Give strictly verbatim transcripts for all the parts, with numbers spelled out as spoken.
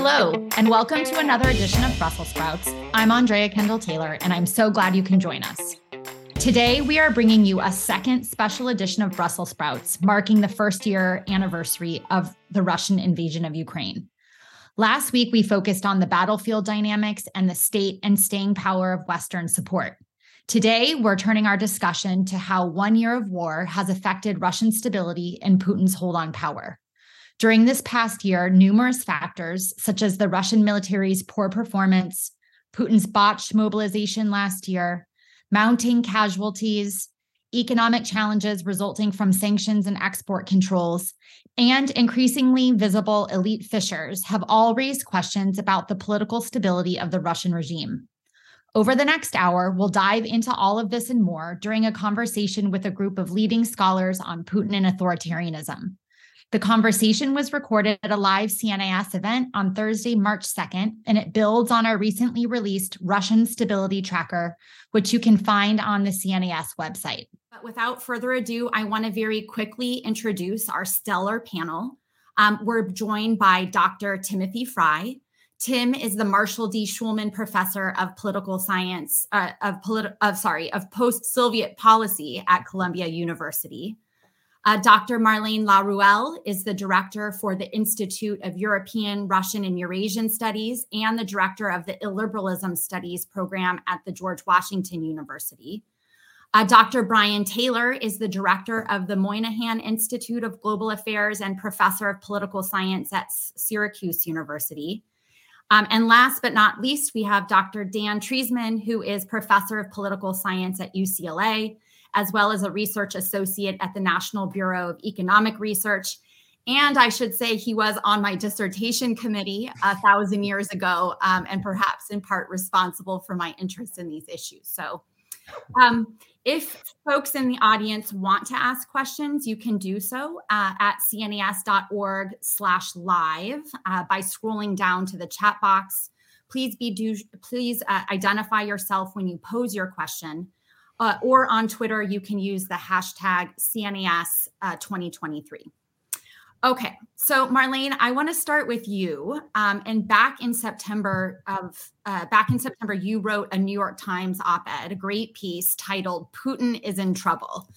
Hello, and welcome to another edition of Brussels Sprouts. I'm Andrea Kendall-Taylor, and I'm so glad you can join us. Today, we are bringing you a second special edition of Brussels Sprouts, marking the first year anniversary of the Russian invasion of Ukraine. Last week, we focused on the battlefield dynamics and the state and staying power of Western support. Today, we're turning our discussion to how one year of war has affected Russian stability and Putin's hold on power. During this past year, numerous factors, such as the Russian military's poor performance, Putin's botched mobilization last year, mounting casualties, economic challenges resulting from sanctions and export controls, and increasingly visible elite fissures have all raised questions about the political stability of the Russian regime. Over the next hour, we'll dive into all of this and more during a conversation with a group of leading scholars on Putin and authoritarianism. The conversation was recorded at a live C N A S event on Thursday, March second, and it builds on our recently released Russian Stability Tracker, which you can find on the C N A S website. But without further ado, I want to very quickly introduce our stellar panel. Um, we're joined by Doctor Timothy Frye. Tim is the Marshall D. Shulman Professor of Political Science, uh, of, politi- of sorry, of Post-Soviet Policy at Columbia University. Uh, Doctor Marlene Laruelle is the director for the Institute of European, Russian, and Eurasian Studies and the director of the Illiberalism Studies program at the George Washington University. Uh, Doctor Brian Taylor is the director of the Moynihan Institute of Global Affairs and professor of political science at Syracuse University. Um, and last but not least, we have Doctor Dan Treisman, who is professor of political science at U C L A, as well as a research associate at the National Bureau of Economic Research. And I should say he was on my dissertation committee a thousand years ago, um, and perhaps in part responsible for my interest in these issues. So um, if folks in the audience want to ask questions, you can do so uh, at cnas.org slash live uh, by scrolling down to the chat box. Please be do, please uh, identify yourself when you pose your question. Uh, or on Twitter, you can use the hashtag C N A S uh, twenty twenty-three. Okay, so Marlene, I want to start with you. Um, and back in September of uh, back in September, you wrote a New York Times op-ed, a great piece titled "Putin is in Trouble."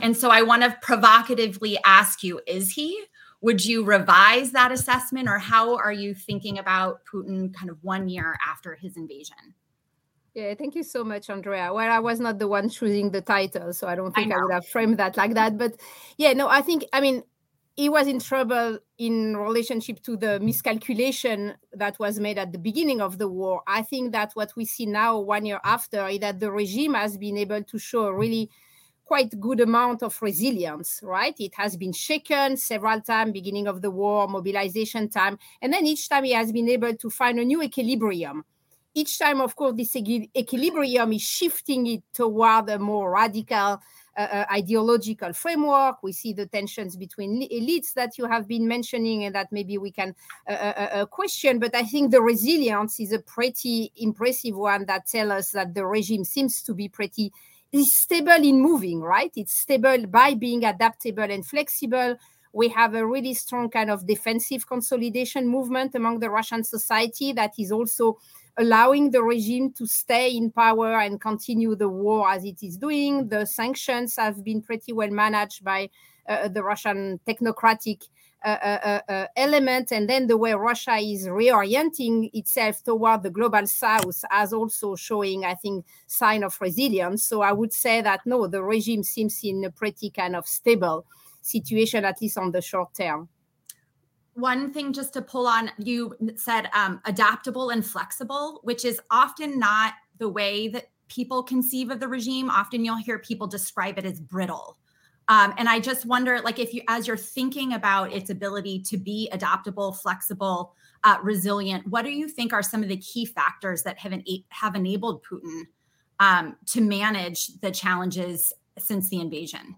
And so I want to provocatively ask you: is he? Would you revise that assessment, or how are you thinking about Putin, kind of one year after his invasion? Yeah, thank you so much, Andrea. Well, I was not the one choosing the title, so I don't think I, I would have framed that like that. But yeah, no, I think, I mean, he was in trouble in relationship to the miscalculation that was made at the beginning of the war. I think that what we see now, one year after, is that the regime has been able to show a really quite good amount of resilience, right? It has been shaken several times, beginning of the war, mobilization time. And then each time he has been able to find a new equilibrium. Each time, of course, this equilibrium is shifting it toward a more radical uh, ideological framework. We see the tensions between elites that you have been mentioning and that maybe we can uh, uh, question. But I think the resilience is a pretty impressive one that tells us that the regime seems to be pretty stable in moving, right? It's stable by being adaptable and flexible. We have a really strong kind of defensive consolidation movement among the Russian society that is also allowing the regime to stay in power and continue the war as it is doing. The sanctions have been pretty well managed by uh, the Russian technocratic uh, uh, uh, element. And then the way Russia is reorienting itself toward the global south as also showing, I think, sign of resilience. So I would say that, no, the regime seems in a pretty kind of stable situation, at least on the short term. One thing just to pull on, you said um, adaptable and flexible, which is often not the way that people conceive of the regime. Often you'll hear people describe it as brittle. Um, and I just wonder, like, if you, as you're thinking about its ability to be adaptable, flexible, uh, resilient, what do you think are some of the key factors that have, en- have enabled Putin um, to manage the challenges since the invasion?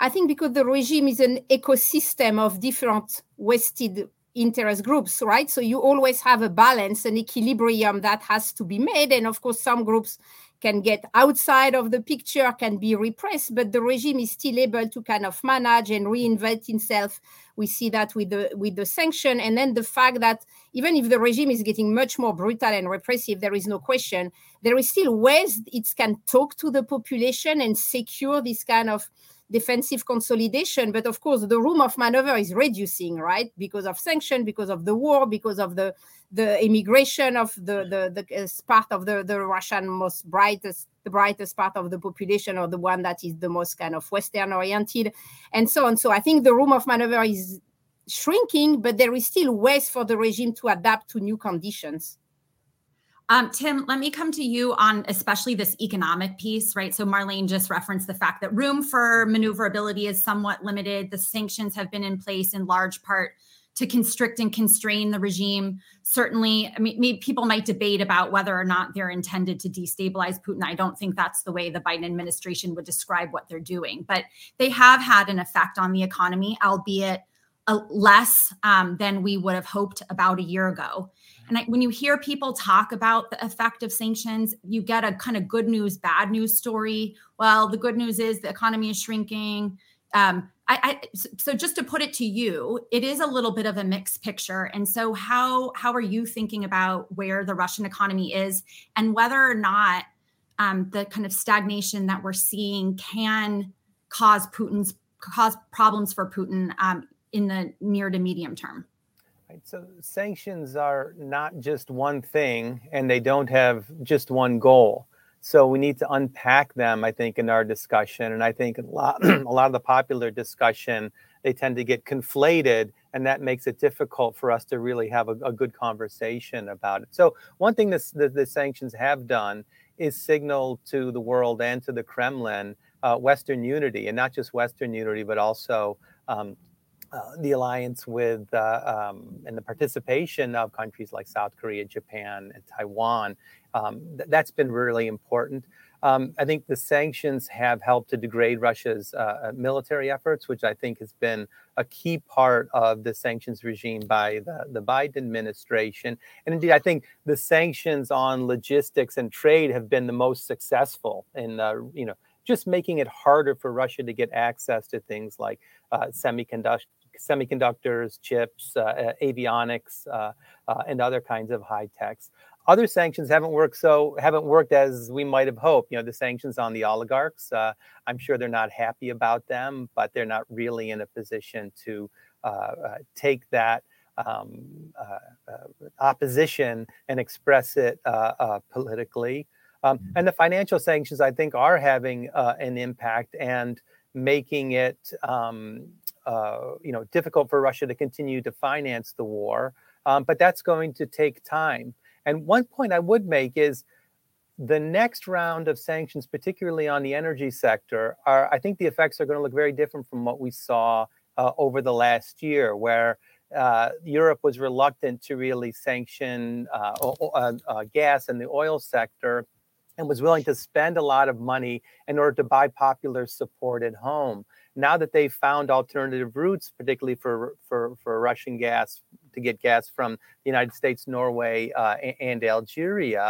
I think because the regime is an ecosystem of different vested interest groups, right? So you always have a balance, an equilibrium that has to be made. And of course, some groups can get outside of the picture, can be repressed, but the regime is still able to kind of manage and reinvent itself. We see that with the with the sanction. And then the fact that even if the regime is getting much more brutal and repressive, there is no question, there is still ways it can talk to the population and secure this kind of defensive consolidation. But of course, the room of maneuver is reducing, right? Because of sanction, because of the war, because of the the immigration of the the, the uh, part of the, the Russian most brightest, the brightest part of the population, or the one that is the most kind of Western oriented, and so on. So I think the room of maneuver is shrinking, but there is still ways for the regime to adapt to new conditions. Um, Tim, let me come to you on especially this economic piece, right? So Marlene just referenced the fact that room for maneuverability is somewhat limited. The sanctions have been in place in large part to constrict and constrain the regime. Certainly, I mean, maybe people might debate about whether or not they're intended to destabilize Putin. I don't think that's the way the Biden administration would describe what they're doing, but they have had an effect on the economy, albeit a less um, than we would have hoped about a year ago. And I, when you hear people talk about the effect of sanctions, you get a kind of good news, bad news story. Well, the good news is the economy is shrinking. Um, I, I, so just to put it to you, it is a little bit of a mixed picture. And so how how are you thinking about where the Russian economy is and whether or not um, the kind of stagnation that we're seeing can cause Putin's cause problems for Putin um, in the near to medium term? So sanctions are not just one thing, and they don't have just one goal. So we need to unpack them, I think, in our discussion. And I think a lot, a lot of the popular discussion, they tend to get conflated, and that makes it difficult for us to really have a, a good conversation about it. So one thing this, that the sanctions have done is signal to the world and to the Kremlin uh, Western unity, and not just Western unity, but also um Uh, the alliance with uh, um, and the participation of countries like South Korea, Japan, and Taiwan. Um, th- that's been really important. Um, I think the sanctions have helped to degrade Russia's uh, military efforts, which I think has been a key part of the sanctions regime by the, the Biden administration. And indeed, I think the sanctions on logistics and trade have been the most successful in, uh, you know, just making it harder for Russia to get access to things like uh, semiconductors. semiconductors, chips, uh, avionics, uh, uh, and other kinds of high techs. Other sanctions haven't worked so haven't worked as we might have hoped. You know, the sanctions on the oligarchs. Uh, I'm sure they're not happy about them, but they're not really in a position to uh, uh, take that um, uh, uh, opposition and express it uh, uh, politically. Um, and the financial sanctions, I think, are having uh, an impact and making it. Um, Uh, you know, difficult for Russia to continue to finance the war, um, but that's going to take time. And one point I would make is the next round of sanctions, particularly on the energy sector, are I think the effects are going to look very different from what we saw uh, over the last year, where uh, Europe was reluctant to really sanction uh, o- uh, uh, gas and the oil sector and was willing to spend a lot of money in order to buy popular support at home. Now that they've found alternative routes, particularly for, for, for Russian gas, to get gas from the United States, Norway, uh, and Algeria,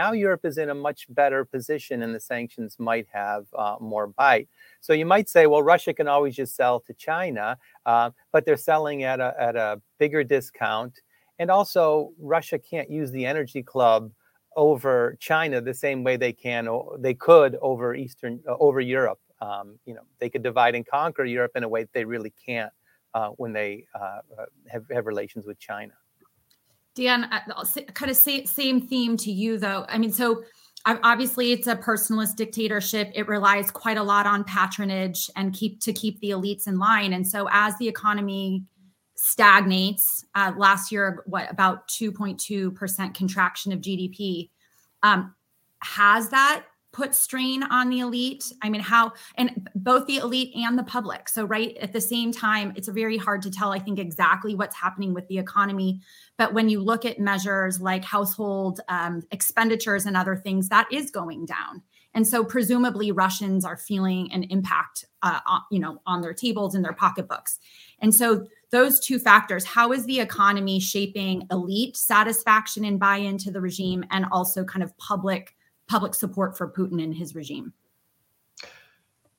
now Europe is in a much better position and the sanctions might have uh, more bite. So you might say, well, Russia can always just sell to China, uh, but they're selling at a, at a bigger discount. And also, Russia can't use the energy club over China the same way they can, they could over Eastern, uh, over Europe. Um, you know, they could divide and conquer Europe in a way that they really can't uh, when they uh, have, have relations with China. Dan, I'll say, kind of say, same theme to you, though. I mean, so obviously it's a personalist dictatorship. It relies quite a lot on patronage and keep to keep the elites in line. And so as the economy stagnates, uh, last year, what, about two point two percent contraction of G D P, um, has that put strain on the elite? I mean, how, and both the elite and the public. So right at the same time, it's very hard to tell, I think, exactly what's happening with the economy. But when you look at measures like household um, expenditures and other things, that is going down. And so presumably Russians are feeling an impact, uh, on, you know, on their tables and their pocketbooks. And so those two factors, how is the economy shaping elite satisfaction and buy-in to the regime and also kind of public public support for Putin and his regime?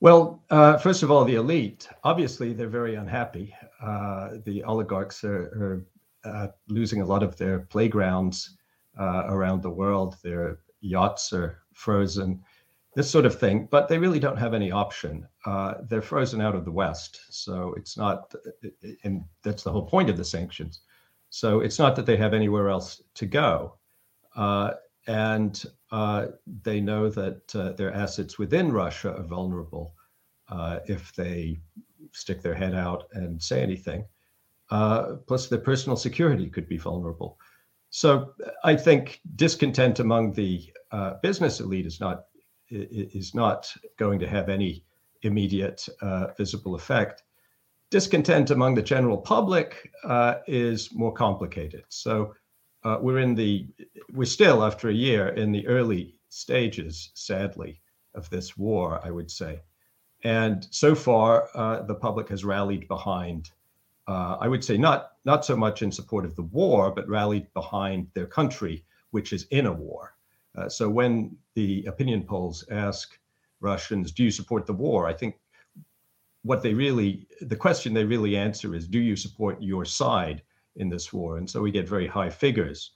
Well, uh, first of all, the elite, obviously, they're very unhappy. Uh, the oligarchs are, are uh, losing a lot of their playgrounds uh, around the world. Their yachts are frozen, this sort of thing. But they really don't have any option. Uh, they're frozen out of the West. So it's not, and that's the whole point of the sanctions. So it's not that they have anywhere else to go. Uh, and uh, they know that uh, their assets within Russia are vulnerable uh, if they stick their head out and say anything. Uh, plus their personal security could be vulnerable. So I think discontent among the uh, business elite is not is not going to have any immediate uh, visible effect. Discontent among the general public uh, is more complicated. So uh, we're in the, we're still after a year in the early stages, sadly, of this war, I would say. And so far, uh, the public has rallied behind, uh, I would say not, not so much in support of the war, but rallied behind their country, which is in a war. Uh, so when the opinion polls ask Russians, do you support the war? I think what they really, the question they really answer is, do you support your side in this war? And so we get very high figures.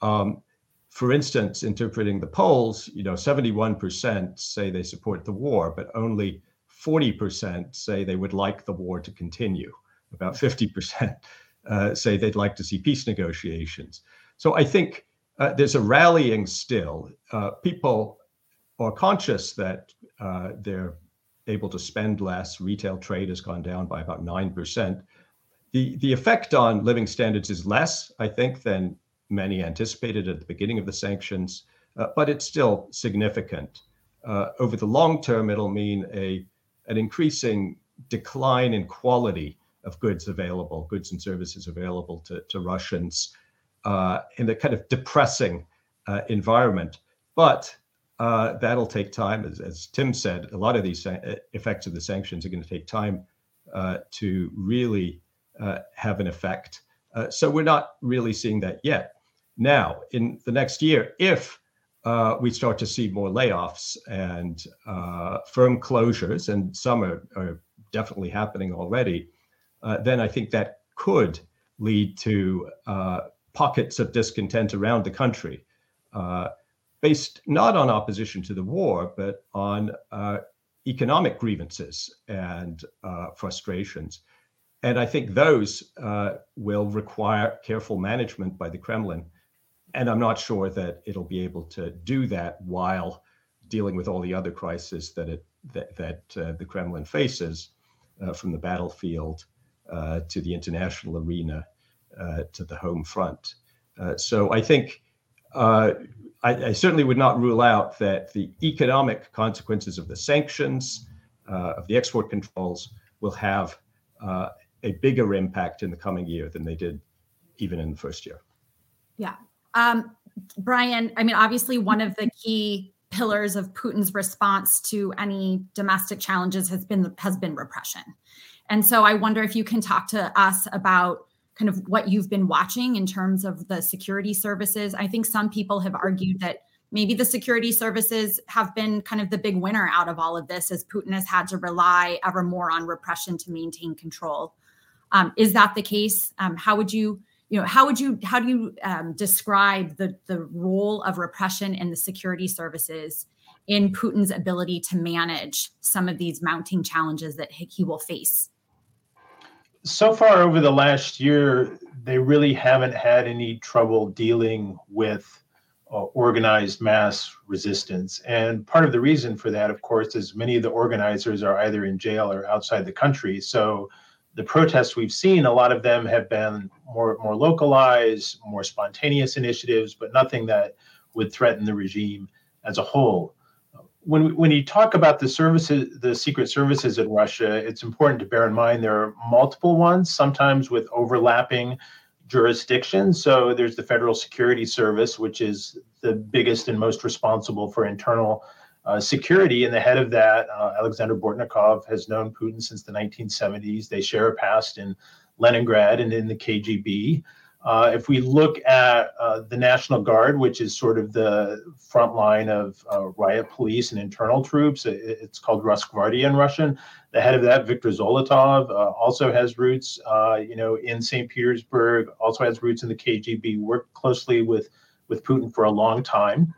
Um, for instance, interpreting the polls, you know, seventy-one percent say they support the war, but only forty percent say they would like the war to continue. About fifty percent uh, say they'd like to see peace negotiations. So I think uh, there's a rallying still. Uh, people are conscious that uh, they're able to spend less. Retail trade has gone down by about nine percent. The, the effect on living standards is less, I think, than many anticipated at the beginning of the sanctions, uh, but it's still significant. Uh, over the long term, it'll mean a an increasing decline in quality of goods available, goods and services available to, to Russians uh, in a kind of depressing uh, environment. But Uh, that'll take time. As, as Tim said, a lot of these san- effects of the sanctions are going to take time uh, to really uh, have an effect. Uh, so we're not really seeing that yet. Now, in the next year, if uh, we start to see more layoffs and uh, firm closures, and some are, are definitely happening already, uh, then I think that could lead to uh, pockets of discontent around the country. Uh, based not on opposition to the war, but on uh, economic grievances and uh, frustrations. And I think those uh, will require careful management by the Kremlin. And I'm not sure that it'll be able to do that while dealing with all the other crises that it, that, that uh, the Kremlin faces, uh, from the battlefield uh, to the international arena uh, to the home front. Uh, so I think uh, I, I certainly would not rule out that the economic consequences of the sanctions, uh, of the export controls, will have uh, a bigger impact in the coming year than they did even in the first year. Yeah. Um, Brian, I mean, obviously, one of the key pillars of Putin's response to any domestic challenges has been has been repression. And so I wonder if you can talk to us about kind of what you've been watching in terms of the security services. I think some people have argued that maybe the security services have been kind of the big winner out of all of this, as Putin has had to rely ever more on repression to maintain control. Um, is that the case? Um, how would you, you know, how would you, how do you um, describe the the role of repression in the security services in Putin's ability to manage some of these mounting challenges that he will face? So far over the last year, they really haven't had any trouble dealing with uh, organized mass resistance. And part of the reason for that, of course, is many of the organizers are either in jail or outside the country. So the protests we've seen, a lot of them have been more, more localized, more spontaneous initiatives, but nothing that would threaten the regime as a whole. When when you talk about the services, the secret services in Russia, it's important to bear in mind there are multiple ones, sometimes with overlapping jurisdictions. So there's the Federal Security Service, which is the biggest and most responsible for internal uh, security. And the head of that, uh, Alexander Bortnikov, has known Putin since the nineteen seventies. They share a past in Leningrad and in the K G B. Uh, if we look at uh, the National Guard, which is sort of the front line of uh, riot police and internal troops, it, it's called Rosgvardiya in Russian. The head of that, Viktor Zolotov, uh, also has roots, uh, you know, in Saint Petersburg, also has roots in the K G B, worked closely with, with Putin for a long time.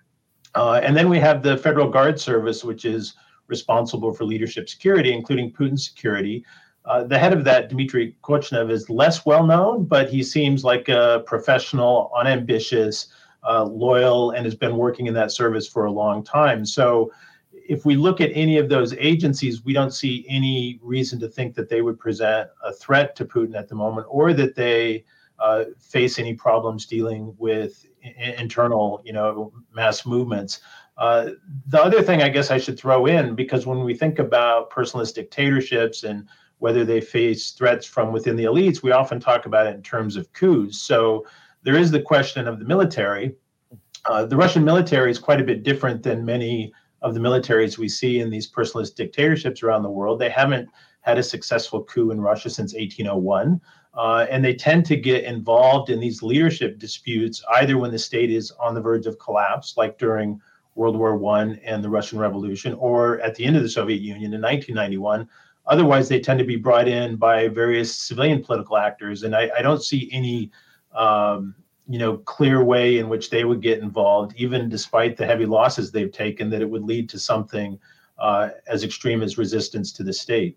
Uh, and then we have the Federal Guard Service, which is responsible for leadership security, including Putin's security. Uh, the head of that, Dmitry Kochnev, is less well-known, but he seems like a professional, unambitious, uh, loyal, and has been working in that service for a long time. So if we look at any of those agencies, we don't see any reason to think that they would present a threat to Putin at the moment, or that they uh, face any problems dealing with i- internal, you know, mass movements. Uh, the other thing I guess I should throw in, because when we think about personalist dictatorships and whether they face threats from within the elites, we often talk about it in terms of coups. So there is the question of the military. Uh, the Russian military is quite a bit different than many of the militaries we see in these personalist dictatorships around the world. They haven't had a successful coup in Russia since eighteen oh one. Uh, and they tend to get involved in these leadership disputes, either when the state is on the verge of collapse, like during World War One and the Russian Revolution, or at the end of the Soviet Union in nineteen ninety-one. Otherwise, they tend to be brought in by various civilian political actors, and I, I don't see any, um, you know, clear way in which they would get involved, even despite the heavy losses they've taken, that it would lead to something uh, as extreme as resistance to the state.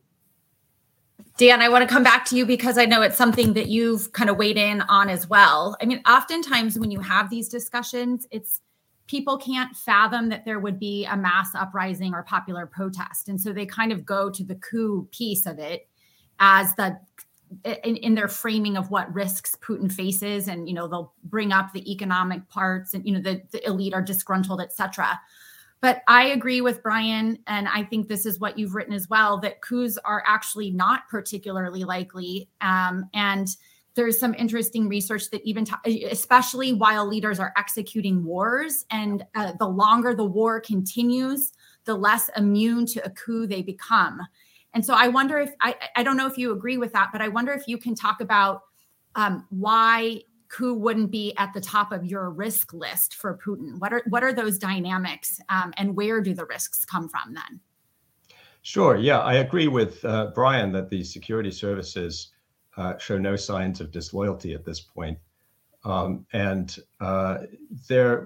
Dan, I want to come back to you because I know it's something that you've kind of weighed in on as well. I mean, oftentimes when you have these discussions, it's people can't fathom that there would be a mass uprising or popular protest. And so they kind of go to the coup piece of it as the in, in their framing of what risks Putin faces. And, you know, they'll bring up the economic parts and, you know, the, the elite are disgruntled, et cetera. But I agree with Brian, and I think this is what you've written as well, that coups are actually not particularly likely. Um, and There's some interesting research that even, t- especially while leaders are executing wars, and uh, the longer the war continues, the less immune to a coup they become. And so I wonder if, I, I don't know if you agree with that, but I wonder if you can talk about um, why coup wouldn't be at the top of your risk list for Putin. What are, what are those dynamics um, and where do the risks come from then? Sure, yeah, I agree with uh, Brian that the security services Uh, show no signs of disloyalty at this point. Um, and uh, they're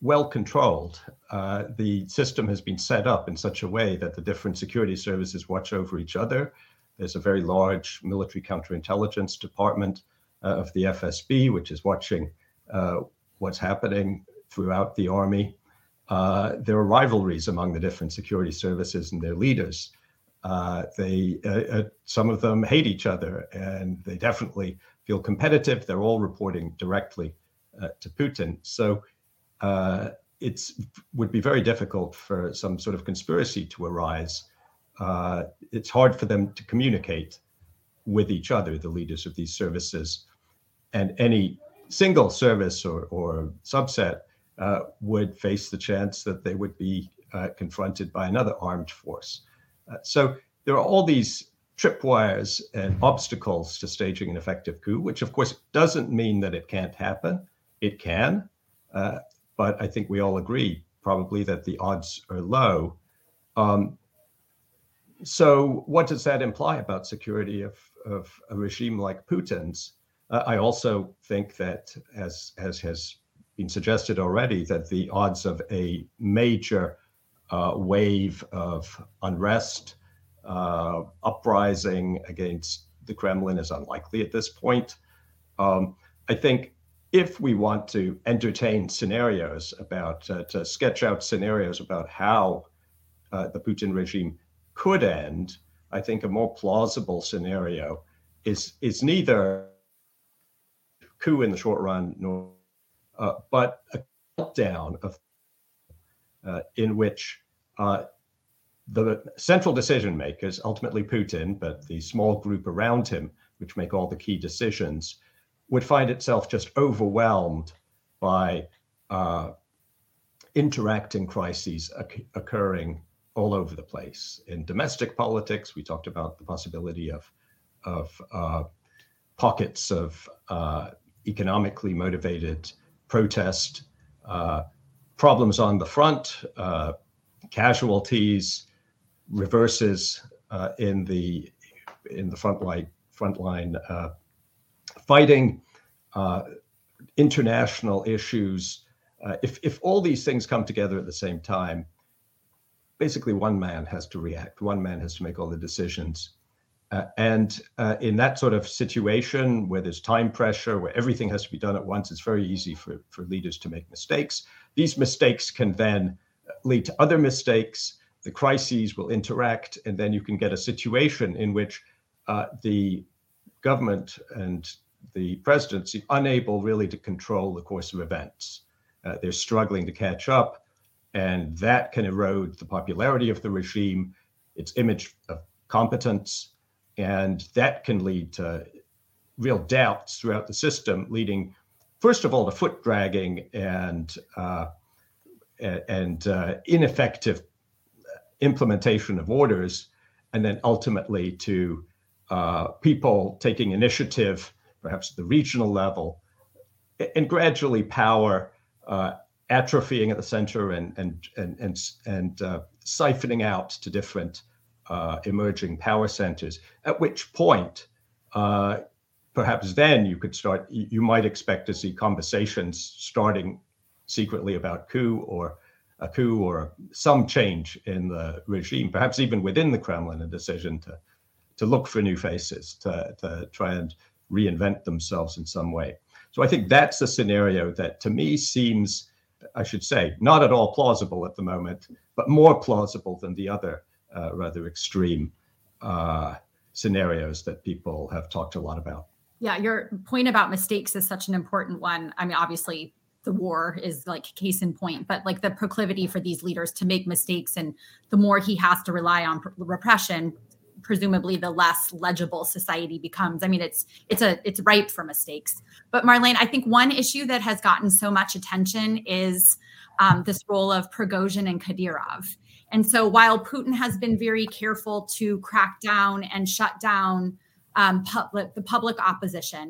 well controlled. Uh, the system has been set up in such a way that the different security services watch over each other. There's a very large military counterintelligence department uh, of the F S B, which is watching uh, what's happening throughout the army. Uh, there are rivalries among the different security services and their leaders. Uh, they uh, uh, some of them hate each other, and they definitely feel competitive. They're all reporting directly uh, to Putin. So uh, it's would be very difficult for some sort of conspiracy to arise. Uh, it's hard for them to communicate with each other, the leaders of these services. And any single service or, or subset uh, would face the chance that they would be uh, confronted by another armed force. Uh, so there are all these tripwires and obstacles to staging an effective coup, which of course doesn't mean that it can't happen. It can, uh, but I think we all agree probably that the odds are low. Um, so what does that imply about security of, of a regime like Putin's? Uh, I also think that, as, as has been suggested already, that the odds of a major Uh, wave of unrest, uh, uprising against the Kremlin is unlikely at this point. Um, I think if we want to entertain scenarios about, uh, to sketch out scenarios about how uh, the Putin regime could end, I think a more plausible scenario is, is neither coup in the short run, nor uh, but a meltdown of Uh, in which uh, the central decision makers, ultimately Putin, but the small group around him, which make all the key decisions, would find itself just overwhelmed by uh, interacting crises oc- occurring all over the place. In domestic politics, we talked about the possibility of, of uh, pockets of uh, economically motivated protest, uh, problems on the front, uh, casualties, reverses uh, in the in the frontline frontline uh, fighting, uh, international issues. Uh, if if all these things come together at the same time, basically one man has to react. One man has to make all the decisions. Uh, and uh, in that sort of situation where there's time pressure, where everything has to be done at once, it's very easy for, for leaders to make mistakes. These mistakes can then lead to other mistakes. The crises will interact, and then you can get a situation in which uh, the government and the presidency are unable really to control the course of events. Uh, they're struggling to catch up, and that can erode the popularity of the regime, its image of competence. And that can lead to real doubts throughout the system, leading, first of all, to foot dragging and uh, and uh, ineffective implementation of orders, and then ultimately to uh, people taking initiative, perhaps at the regional level, and gradually power uh, atrophying at the center and and and and and uh, siphoning out to different Uh, emerging power centers, at which point, uh, perhaps then you could start, you, you might expect to see conversations starting secretly about coup or a coup or some change in the regime, perhaps even within the Kremlin, a decision to to look for new faces, to, to try and reinvent themselves in some way. So I think that's a scenario that to me seems, I should say, not at all plausible at the moment, but more plausible than the other Uh, rather extreme uh, scenarios that people have talked a lot about. Yeah, your point about mistakes is such an important one. I mean, obviously, the war is like case in point, but like the proclivity for these leaders to make mistakes, and the more he has to rely on pr- repression, presumably the less legible society becomes. I mean, it's it's a it's ripe for mistakes. But Marlene, I think one issue that has gotten so much attention is um, this role of Prigozhin and Kadyrov. And so while Putin has been very careful to crack down and shut down um, public, the public opposition,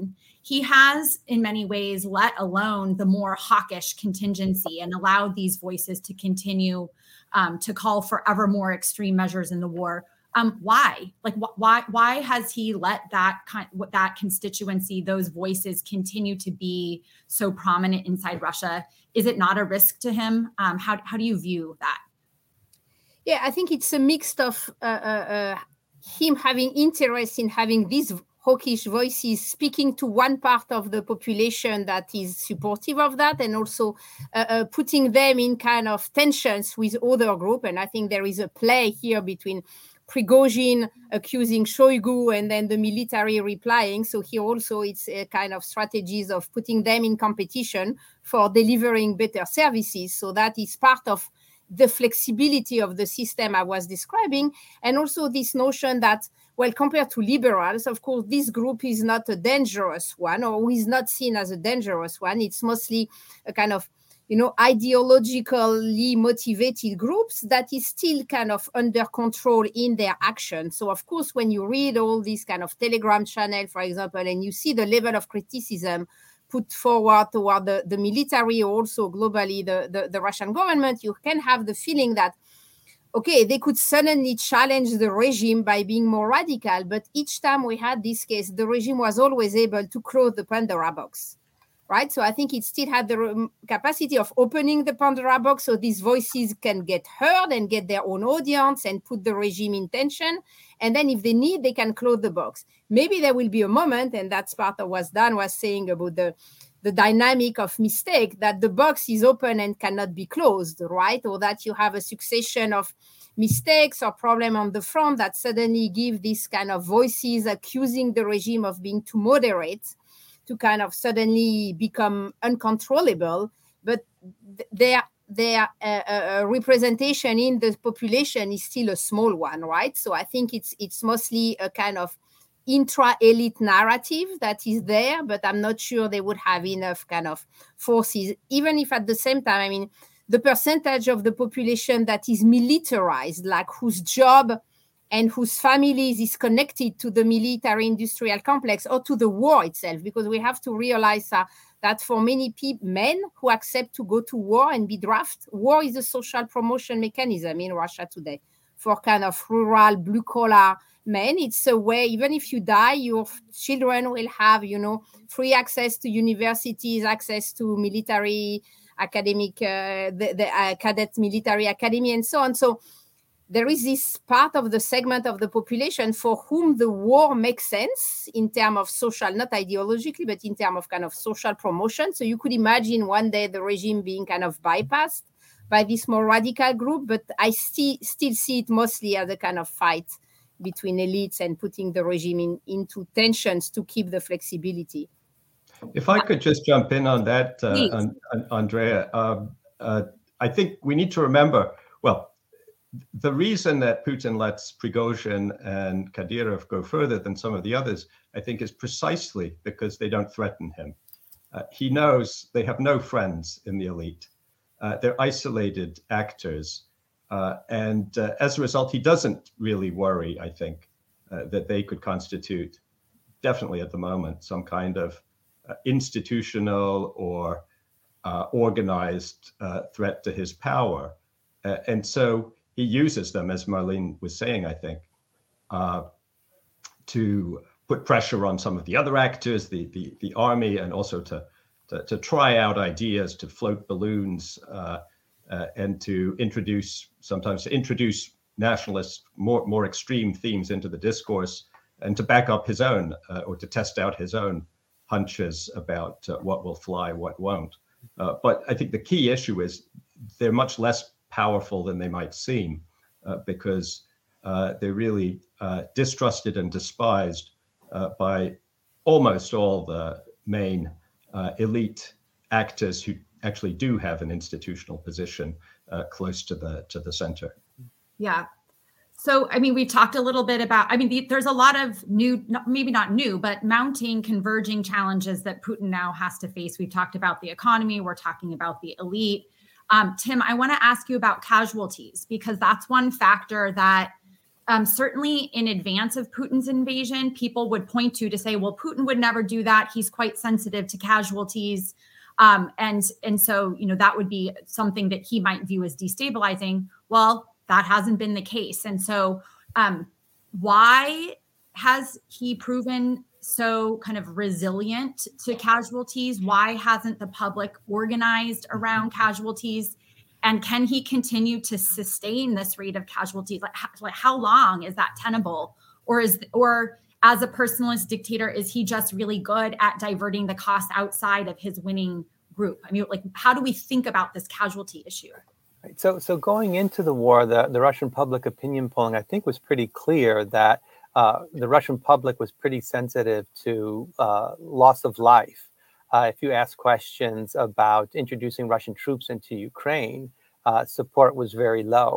he has in many ways let alone the more hawkish contingency and allowed these voices to continue um, to call for ever more extreme measures in the war. Um, why? Like, wh- why Why has he let that con- that constituency, those voices continue to be so prominent inside Russia? Is it not a risk to him? Um, how, how do you view that? Yeah, I think it's a mix of uh, uh, him having interest in having these hawkish voices speaking to one part of the population that is supportive of that, and also uh, uh, putting them in kind of tensions with other group. And I think there is a play here between Prigozhin accusing Shoigu and then the military replying. So here also it's a kind of strategies of putting them in competition for delivering better services. So that is part of the flexibility of the system I was describing, and also this notion that, well, compared to liberals, of course, this group is not a dangerous one, or is not seen as a dangerous one. It's mostly a kind of, you know, ideologically motivated groups that is still kind of under control in their action. So, of course, when you read all these kind of Telegram channel, for example, and you see the level of criticism put forward toward the, the military, also globally, the, the, the Russian government, you can have the feeling that, okay, they could suddenly challenge the regime by being more radical. But each time we had this case, the regime was always able to close the Pandora box, right? So I think it still had the capacity of opening the Pandora box so these voices can get heard and get their own audience and put the regime in tension. And then if they need, they can close the box. Maybe there will be a moment, and that's part of what Dan was saying about the, the dynamic of mistake, that the box is open and cannot be closed, right? Or that you have a succession of mistakes or problem on the front that suddenly give this kind of voices accusing the regime of being too moderate to kind of suddenly become uncontrollable, but th- their their uh, uh, representation in the population is still a small one, right? So I think it's it's mostly a kind of intra-elite narrative that is there, but I'm not sure they would have enough kind of forces, even if at the same time, I mean, the percentage of the population that is militarized, like whose job and whose families is connected to the military-industrial complex or to the war itself, because we have to realize uh, that for many pe- men who accept to go to war and be drafted, war is a social promotion mechanism in Russia today. For kind of rural, blue-collar men, it's a way, even if you die, your children will have, you know, free access to universities, access to military academic, uh, the, the uh, cadet military academy, and so on. So there is this part of the segment of the population for whom the war makes sense in terms of social, not ideologically, but in terms of kind of social promotion. So you could imagine one day the regime being kind of bypassed by this more radical group, but I see, still see it mostly as a kind of fight between elites and putting the regime in, into tensions to keep the flexibility. If I could just jump in on that, uh, on, on, Andrea, uh, uh, I think we need to remember, well, the reason that Putin lets Prigozhin and Kadyrov go further than some of the others, I think, is precisely because they don't threaten him. Uh, he knows they have no friends in the elite. Uh, they're isolated actors. Uh, and uh, as a result, he doesn't really worry, I think, uh, that they could constitute, definitely at the moment, some kind of uh, institutional or uh, organized uh, threat to his power. Uh, and so he uses them, as Marlene was saying, I think, uh, to put pressure on some of the other actors, the the, the army, and also to To, to try out ideas, to float balloons, uh, uh, and to introduce, sometimes to introduce nationalist, more more extreme themes into the discourse, and to back up his own, uh, or to test out his own hunches about uh, what will fly, what won't. Uh, but I think the key issue is they're much less powerful than they might seem, uh, because uh, they're really uh, distrusted and despised uh, by almost all the main Uh, elite actors who actually do have an institutional position uh, close to the to the center. Yeah. So, I mean, we've talked a little bit about, I mean, the, there's a lot of new, not, maybe not new, but mounting converging challenges that Putin now has to face. We've talked about the economy. We're talking about the elite. Um, Tim, I want to ask you about casualties, because that's one factor that Um, certainly in advance of Putin's invasion, people would point to to say, well, Putin would never do that. He's quite sensitive to casualties. Um, and, and so, you know, that would be something that he might view as destabilizing. Well, that hasn't been the case. And so um, why has he proven so kind of resilient to casualties? Why hasn't the public organized around casualties? And can he continue to sustain this rate of casualties? Like how, like how long is that tenable? Or is, or as a personalist dictator, is he just really good at diverting the cost outside of his winning group? I mean, like, how do we think about this casualty issue? Right. So, so going into the war, the, the Russian public opinion polling, I think, was pretty clear that uh, the Russian public was pretty sensitive to uh, loss of life. Uh, if you ask questions about introducing Russian troops into Ukraine, uh, support was very low.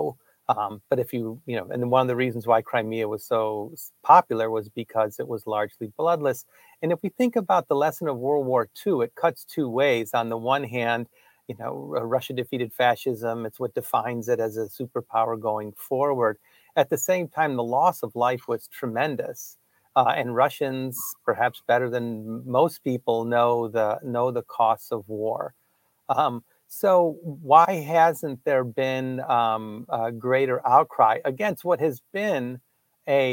Um, but if you, you know, and one of the reasons why Crimea was so popular was because it was largely bloodless. And if we think about the lesson of World War Two, it cuts two ways. On the one hand, you know, Russia defeated fascism. It's what defines it as a superpower going forward. At the same time, the loss of life was tremendous. Uh, and Russians, perhaps better than most people, know the know the costs of war. Um, so why hasn't there been um, a greater outcry against what has been a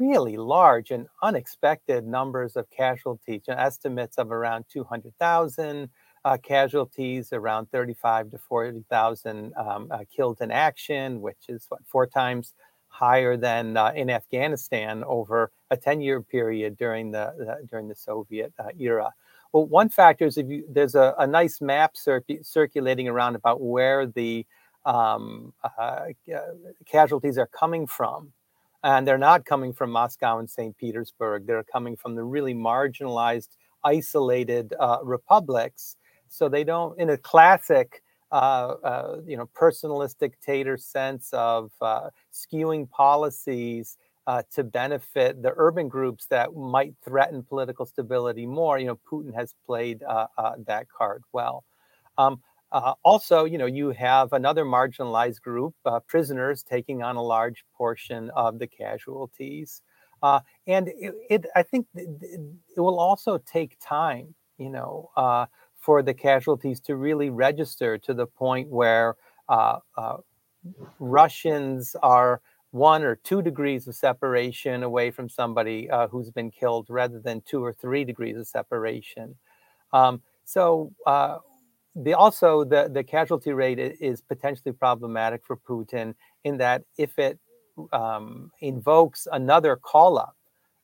really large and unexpected numbers of casualties? Estimates of around two hundred thousand uh, casualties, around thirty-five to forty thousand um, uh, killed in action, which is what, four times higher than uh, in Afghanistan over a ten-year period during the, the during the Soviet uh, era. Well, one factor is if you, there's a, a nice map cir- circulating around about where the um, uh, casualties are coming from, and they're not coming from Moscow and Saint Petersburg. They're coming from the really marginalized, isolated uh, republics. So they don't, in a classic Uh, uh, you know, personalist dictator sense of uh, skewing policies uh, to benefit the urban groups that might threaten political stability more. You know, Putin has played uh, uh, that card well. Um, Uh, also, you know, you have another marginalized group, uh, prisoners, taking on a large portion of the casualties. Uh, and it, it, I think it will also take time, you know, uh, for the casualties to really register to the point where uh, uh, Russians are one or two degrees of separation away from somebody uh, who's been killed rather than two or three degrees of separation. Um, so uh, the, also the, the casualty rate is potentially problematic for Putin in that if it um, invokes another call-up,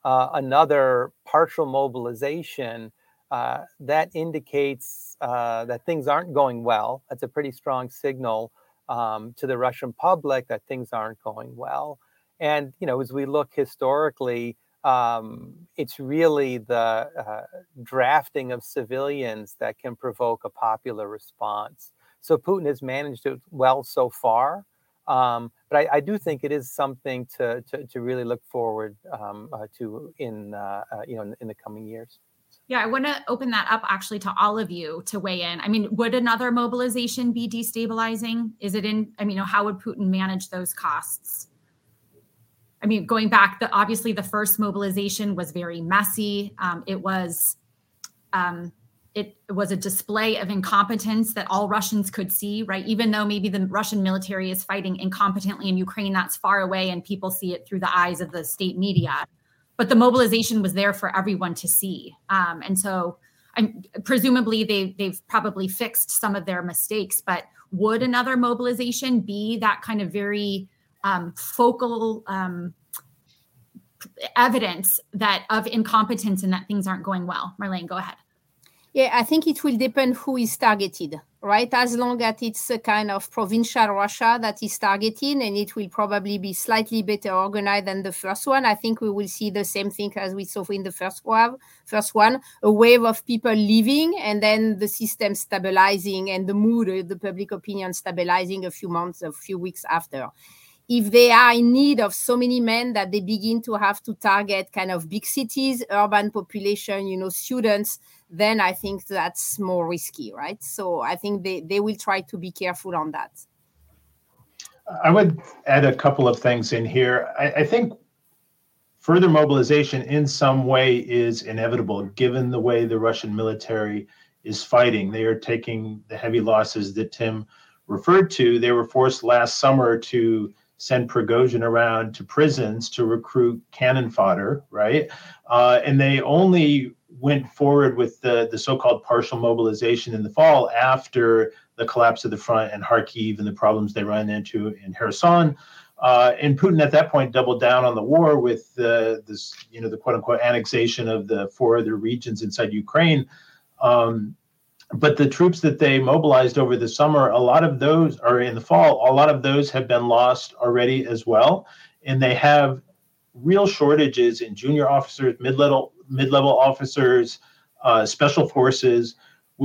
uh, another partial mobilization, uh, that indicates uh, that things aren't going well. That's a pretty strong signal Um, to the Russian public that things aren't going well. And, you know, as we look historically, um, it's really the uh, drafting of civilians that can provoke a popular response. So Putin has managed it well so far, um, but I, I do think it is something to to, to really look forward um, uh, to in, uh, uh, you know, in, in the coming years. Yeah, I want to open that up actually to all of you to weigh in. I mean, would another mobilization be destabilizing? Is it in, I mean, how would Putin manage those costs? I mean, going back, the, obviously the first mobilization was very messy. Um, it was um, it was a display of incompetence that all Russians could see, right? Even though maybe the Russian military is fighting incompetently in Ukraine, that's far away and people see it through the eyes of the state media. But the mobilization was there for everyone to see. Um, and so I'm, presumably they, they've probably fixed some of their mistakes, but would another mobilization be that kind of very um, focal um, evidence that of incompetence and that things aren't going well? Marlene, go ahead. Yeah, I think it will depend who is targeted, right? As long as it's a kind of provincial Russia that is targeting, and it will probably be slightly better organized than the first one, I think we will see the same thing as we saw in the first one, first one, a wave of people leaving, and then the system stabilizing and the mood, the public opinion stabilizing a few months, a few weeks after. If they are in need of so many men that they begin to have to target kind of big cities, urban population, you know, students, then I think that's more risky, right? So I think they, they will try to be careful on that. I would add a couple of things in here. I, I think further mobilization in some way is inevitable, given the way the Russian military is fighting. They are taking the heavy losses that Tim referred to. They were forced last summer to send Prigozhin around to prisons to recruit cannon fodder, right? Uh, and they only went forward with the, the so-called partial mobilization in the fall after the collapse of the front in Kharkiv and the problems they ran into in Kherson. Uh, and Putin at that point doubled down on the war with the, this, you know, the quote-unquote annexation of the four other regions inside Ukraine. Um, But the troops that they mobilized over the summer, a lot of those are in the fall, a lot of those have been lost already as well. And they have real shortages in junior officers, mid-level mid-level officers, uh, special forces,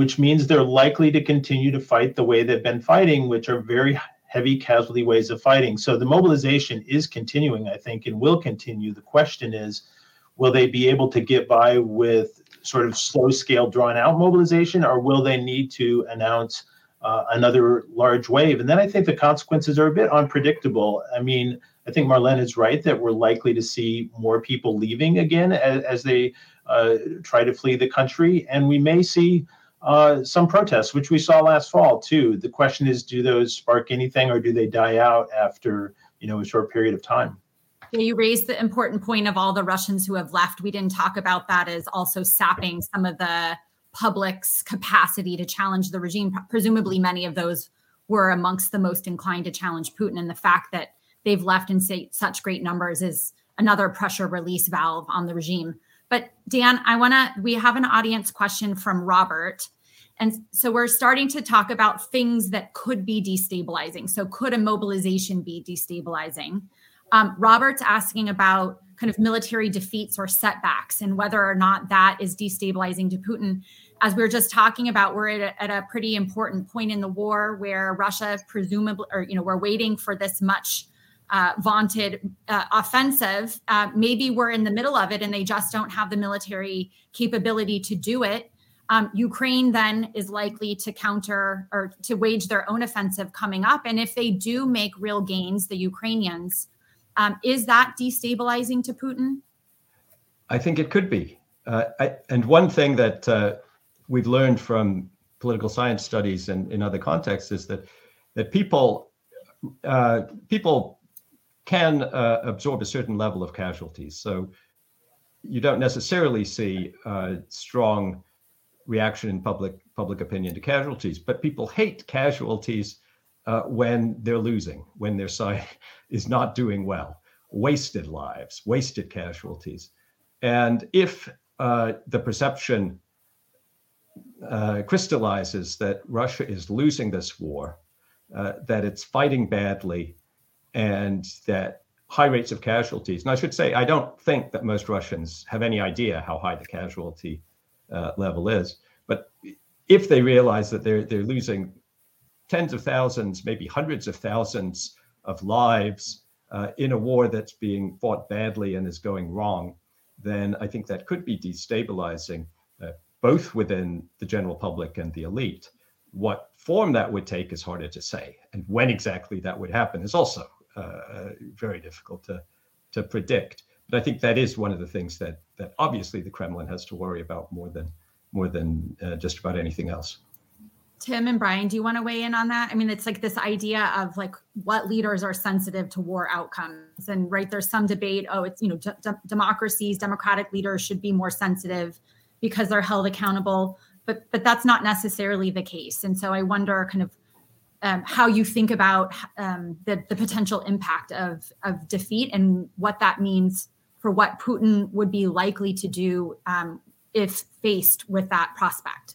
which means they're likely to continue to fight the way they've been fighting, which are very heavy casualty ways of fighting. So the mobilization is continuing, I think, and will continue. The question is, will they be able to get by with sort of slow scale drawn out mobilization, or will they need to announce uh, another large wave? And then I think the consequences are a bit unpredictable. I mean, I think Marlene is right that we're likely to see more people leaving again as, as they uh, try to flee the country. And we may see uh, some protests, which we saw last fall too. The question is, do those spark anything, or do they die out after, you know, a short period of time? You raised the important point of all the Russians who have left. We didn't talk about that as also sapping some of the public's capacity to challenge the regime. Presumably many of those were amongst the most inclined to challenge Putin. And the fact that they've left in such great numbers is another pressure release valve on the regime. But Dan, I want to, we have an audience question from Robert. And so we're starting to talk about things that could be destabilizing. So could a mobilization be destabilizing? Um, Robert's asking about kind of military defeats or setbacks and whether or not that is destabilizing to Putin. As we were just talking about, we're at a, at a pretty important point in the war where Russia presumably, or, you know, we're waiting for this much uh, vaunted uh, offensive. Uh, maybe we're in the middle of it and they just don't have the military capability to do it. Um, Ukraine then is likely to counter or to wage their own offensive coming up. And if they do make real gains, the Ukrainians, um, is that destabilizing to Putin? I think it could be. Uh, I, and one thing that uh, we've learned from political science studies and in other contexts is that that people uh, people can uh, absorb a certain level of casualties. So you don't necessarily see uh, strong reaction in public public opinion to casualties, but people hate casualties uh, when they're losing, when their side is not doing well. Wasted lives, wasted casualties. And if uh, the perception uh, crystallizes that Russia is losing this war, uh, that it's fighting badly, and that high rates of casualties, and I should say, I don't think that most Russians have any idea how high the casualty uh, level is, but if they realize that they're they're losing tens of thousands, maybe hundreds of thousands of lives uh, in a war that's being fought badly and is going wrong, then I think that could be destabilizing, uh, both within the general public and the elite. What form that would take is harder to say, and when exactly that would happen is also uh, very difficult to, to predict. But I think that is one of the things that that obviously the Kremlin has to worry about more than more than uh, just about anything else. Tim and Brian, do you want to weigh in on that? I mean, it's like this idea of like what leaders are sensitive to war outcomes, and right, there's some debate. Oh, it's, you know, de- de- democracies, democratic leaders should be more sensitive because they're held accountable, but but that's not necessarily the case. And so I wonder kind of um, how you think about um, the the potential impact of of defeat and what that means for what Putin would be likely to do um, if faced with that prospect.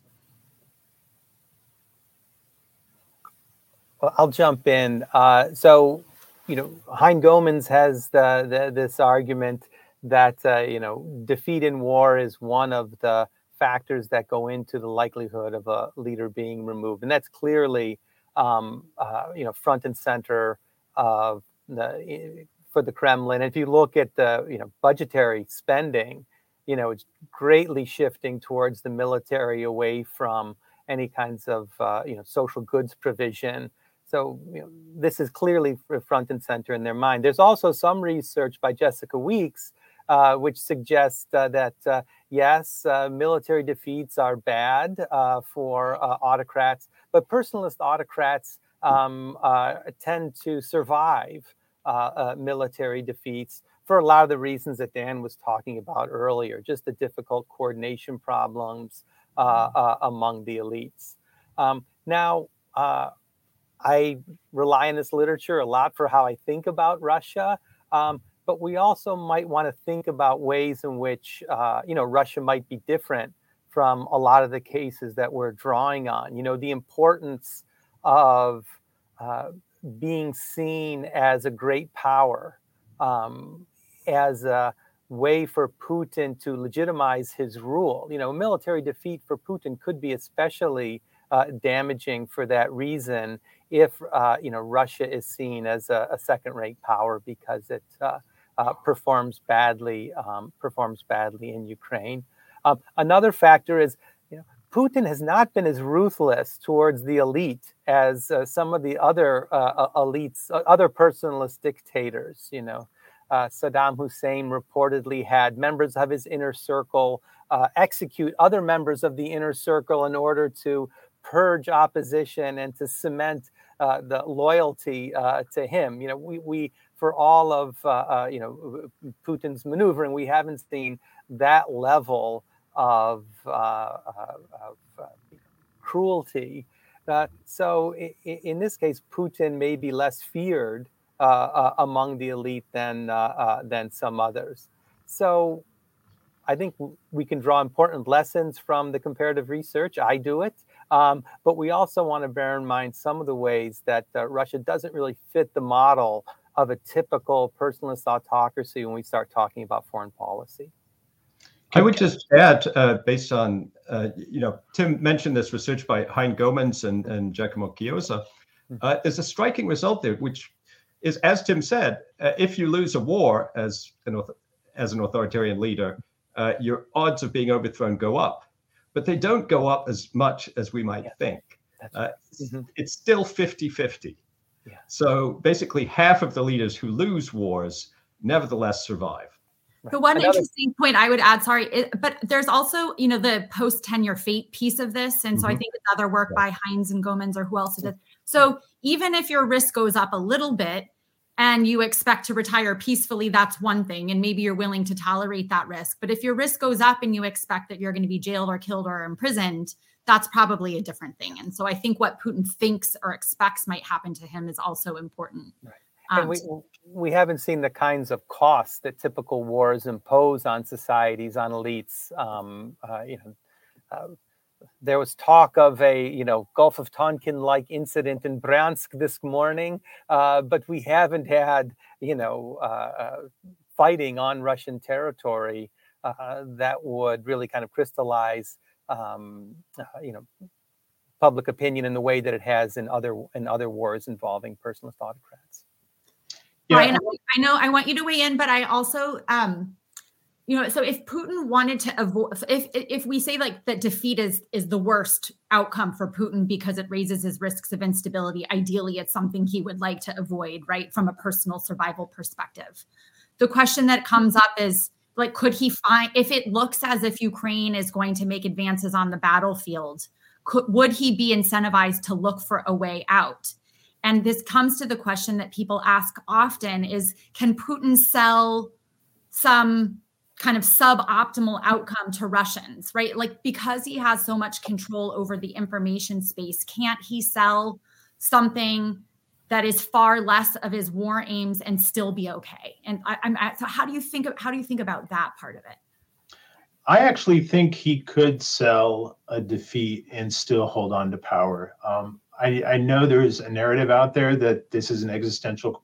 Well, I'll jump in. Uh, so, you know, Hein Goemans has the, the, this argument that, uh, you know, defeat in war is one of the factors that go into the likelihood of a leader being removed. And that's clearly, um, uh, you know, front and center of the, for the Kremlin. If you look at the, you know, budgetary spending, you know, it's greatly shifting towards the military, away from any kinds of, uh, you know, social goods provision. So you know, this is clearly front and center in their mind. There's also some research by Jessica Weeks, uh, which suggests uh, that, uh, yes, uh, military defeats are bad uh, for uh, autocrats, but personalist autocrats um, uh, tend to survive uh, uh, military defeats for a lot of the reasons that Dan was talking about earlier, just the difficult coordination problems uh, uh, among the elites. Um, now, uh, I rely on this literature a lot for how I think about Russia, um, but we also might want to think about ways in which, uh, you know, Russia might be different from a lot of the cases that we're drawing on. You know, the importance of uh, being seen as a great power, um, as a way for Putin to legitimize his rule. You know, military defeat for Putin could be especially Uh, damaging for that reason, if uh, you know Russia is seen as a, a second-rate power because it uh, uh, performs badly, um, performs badly in Ukraine. Um, another factor is, you know, Putin has not been as ruthless towards the elite as uh, some of the other uh, elites, uh, other personalist dictators. You know, uh, Saddam Hussein reportedly had members of his inner circle uh, execute other members of the inner circle in order to purge opposition and to cement uh, the loyalty uh, to him. You know, we, we for all of uh, uh, you know Putin's maneuvering, we haven't seen that level of, uh, of uh, cruelty. Uh, so, in, in this case, Putin may be less feared uh, uh, among the elite than uh, uh, than some others. So, I think we can draw important lessons from the comparative research. I do it. Um, but we also want to bear in mind some of the ways that uh, Russia doesn't really fit the model of a typical personalist autocracy when we start talking about foreign policy. I would just add, uh, based on, uh, you know, Tim mentioned this research by Hein Goemans and, and Giacomo Chiosa. Uh, there's a striking result there, which is, as Tim said, uh, if you lose a war as an, as an authoritarian leader, uh, your odds of being overthrown go up. but they don't go up as much as we might yeah. think. Uh, mm-hmm. It's still fifty-fifty. Yeah. So basically half of the leaders who lose wars nevertheless survive. Right. The one Another- interesting point I would add, sorry, it, but there's also, you know, the post-tenure fate piece of this. And so mm-hmm. I think it's other work yeah. by Heinz and Goemans or who else it is. So even if your risk goes up a little bit and you expect to retire peacefully, that's one thing. And maybe you're willing to tolerate that risk. But if your risk goes up and you expect that you're going to be jailed or killed or imprisoned, that's probably a different thing. And so I think what Putin thinks or expects might happen to him is also important. Right. And we we haven't seen the kinds of costs that typical wars impose on societies, on elites. Um, uh, you know, uh, there was talk of a you know Gulf of Tonkin-like incident in Bryansk this morning, uh, but we haven't had you know uh, uh, fighting on Russian territory uh, that would really kind of crystallize um, uh, you know public opinion in the way that it has in other in other wars involving personalist autocrats. Yeah. Brian, I know I want you to weigh in, but I also, um, you know, so if Putin wanted to avoid, if if we say like that defeat is is the worst outcome for Putin because it raises his risks of instability, ideally it's something he would like to avoid, right, from a personal survival perspective. The question that comes up is like, could he find, if it looks as if Ukraine is going to make advances on the battlefield, could, would he be incentivized to look for a way out? And this comes to the question that people ask often is, can Putin sell some kind of suboptimal outcome to Russians, right? Like, because he has so much control over the information space, can't he sell something that is far less of his war aims and still be okay? And I, I'm so how do you think how do you think about that part of it? I actually think he could sell a defeat and still hold on to power. Um, I, I know there's a narrative out there that this is an existential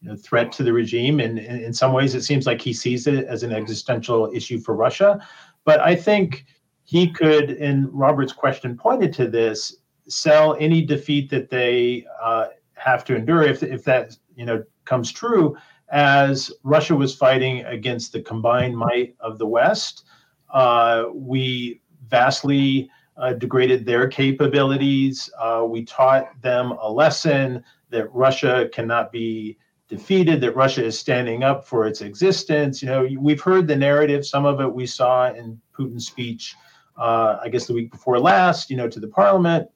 you know, threat to the regime. And, and in some ways, it seems like he sees it as an existential issue for Russia. But I think he could, and Robert's question pointed to this, sell any defeat that they uh, have to endure, if, if that you know comes true, as Russia was fighting against the combined might of the West. Uh, we vastly... Uh, degraded their capabilities. Uh, we taught them a lesson that Russia cannot be defeated, that Russia is standing up for its existence. You know, we've heard the narrative. Some of it we saw in Putin's speech, uh, I guess the week before last, you know, to the parliament.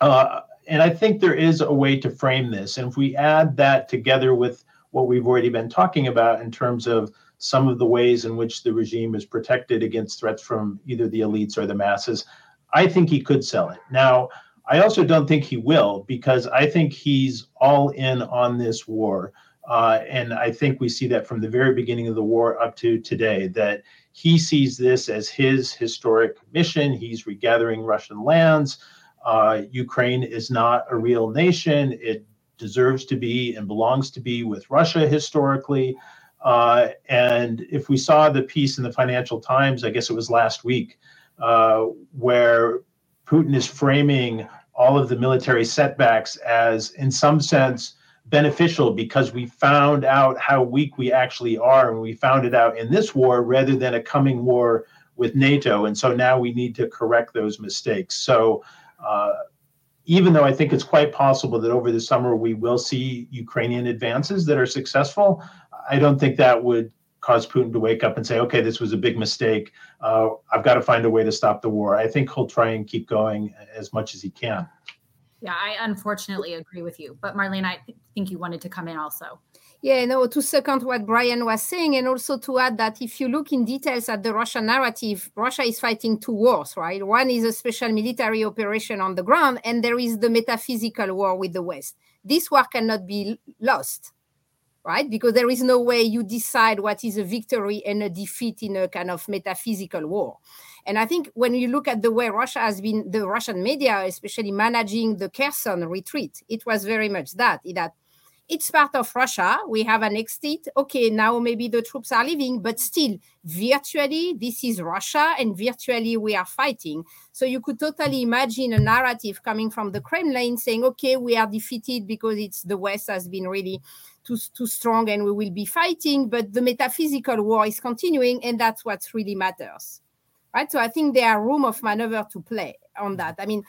Uh, and I think there is a way to frame this. And if we add that together with what we've already been talking about in terms of some of the ways in which the regime is protected against threats from either the elites or the masses, I think he could sell it. Now, I also don't think he will, because I think he's all in on this war. Uh, and I think we see that from the very beginning of the war up to today, that he sees this as his historic mission. He's regathering Russian lands. Uh, Ukraine is not a real nation. It deserves to be and belongs to be with Russia historically. Uh, and if we saw the piece in the Financial Times, I guess it was last week, Uh, where Putin is framing all of the military setbacks as, in some sense, beneficial because we found out how weak we actually are, and we found it out in this war rather than a coming war with NATO. And so now we need to correct those mistakes. So uh, even though I think it's quite possible that over the summer we will see Ukrainian advances that are successful, I don't think that would cause Putin to wake up and say, okay, this was a big mistake. Uh, I've got to find a way to stop the war. I think he'll try and keep going as much as he can. Yeah, I unfortunately agree with you. But Marlene, I th- think you wanted to come in also. Yeah, no, to second what Brian was saying, and also to add that if you look in details at the Russian narrative, Russia is fighting two wars, right? One is a special military operation on the ground, and there is the metaphysical war with the West. This war cannot be lost. Right? Because there is no way you decide what is a victory and a defeat in a kind of metaphysical war. And I think when you look at the way Russia has been, the Russian media, especially managing the Kherson retreat, it was very much that, that it's part of Russia. We have annexed it. Okay, now maybe the troops are leaving, but still, virtually, this is Russia, and virtually we are fighting. So you could totally imagine a narrative coming from the Kremlin saying, okay, we are defeated because it's the West has been really... Too, too strong, and we will be fighting, but the metaphysical war is continuing, and that's what really matters. right? So I think there are room of maneuver to play on that. I mean,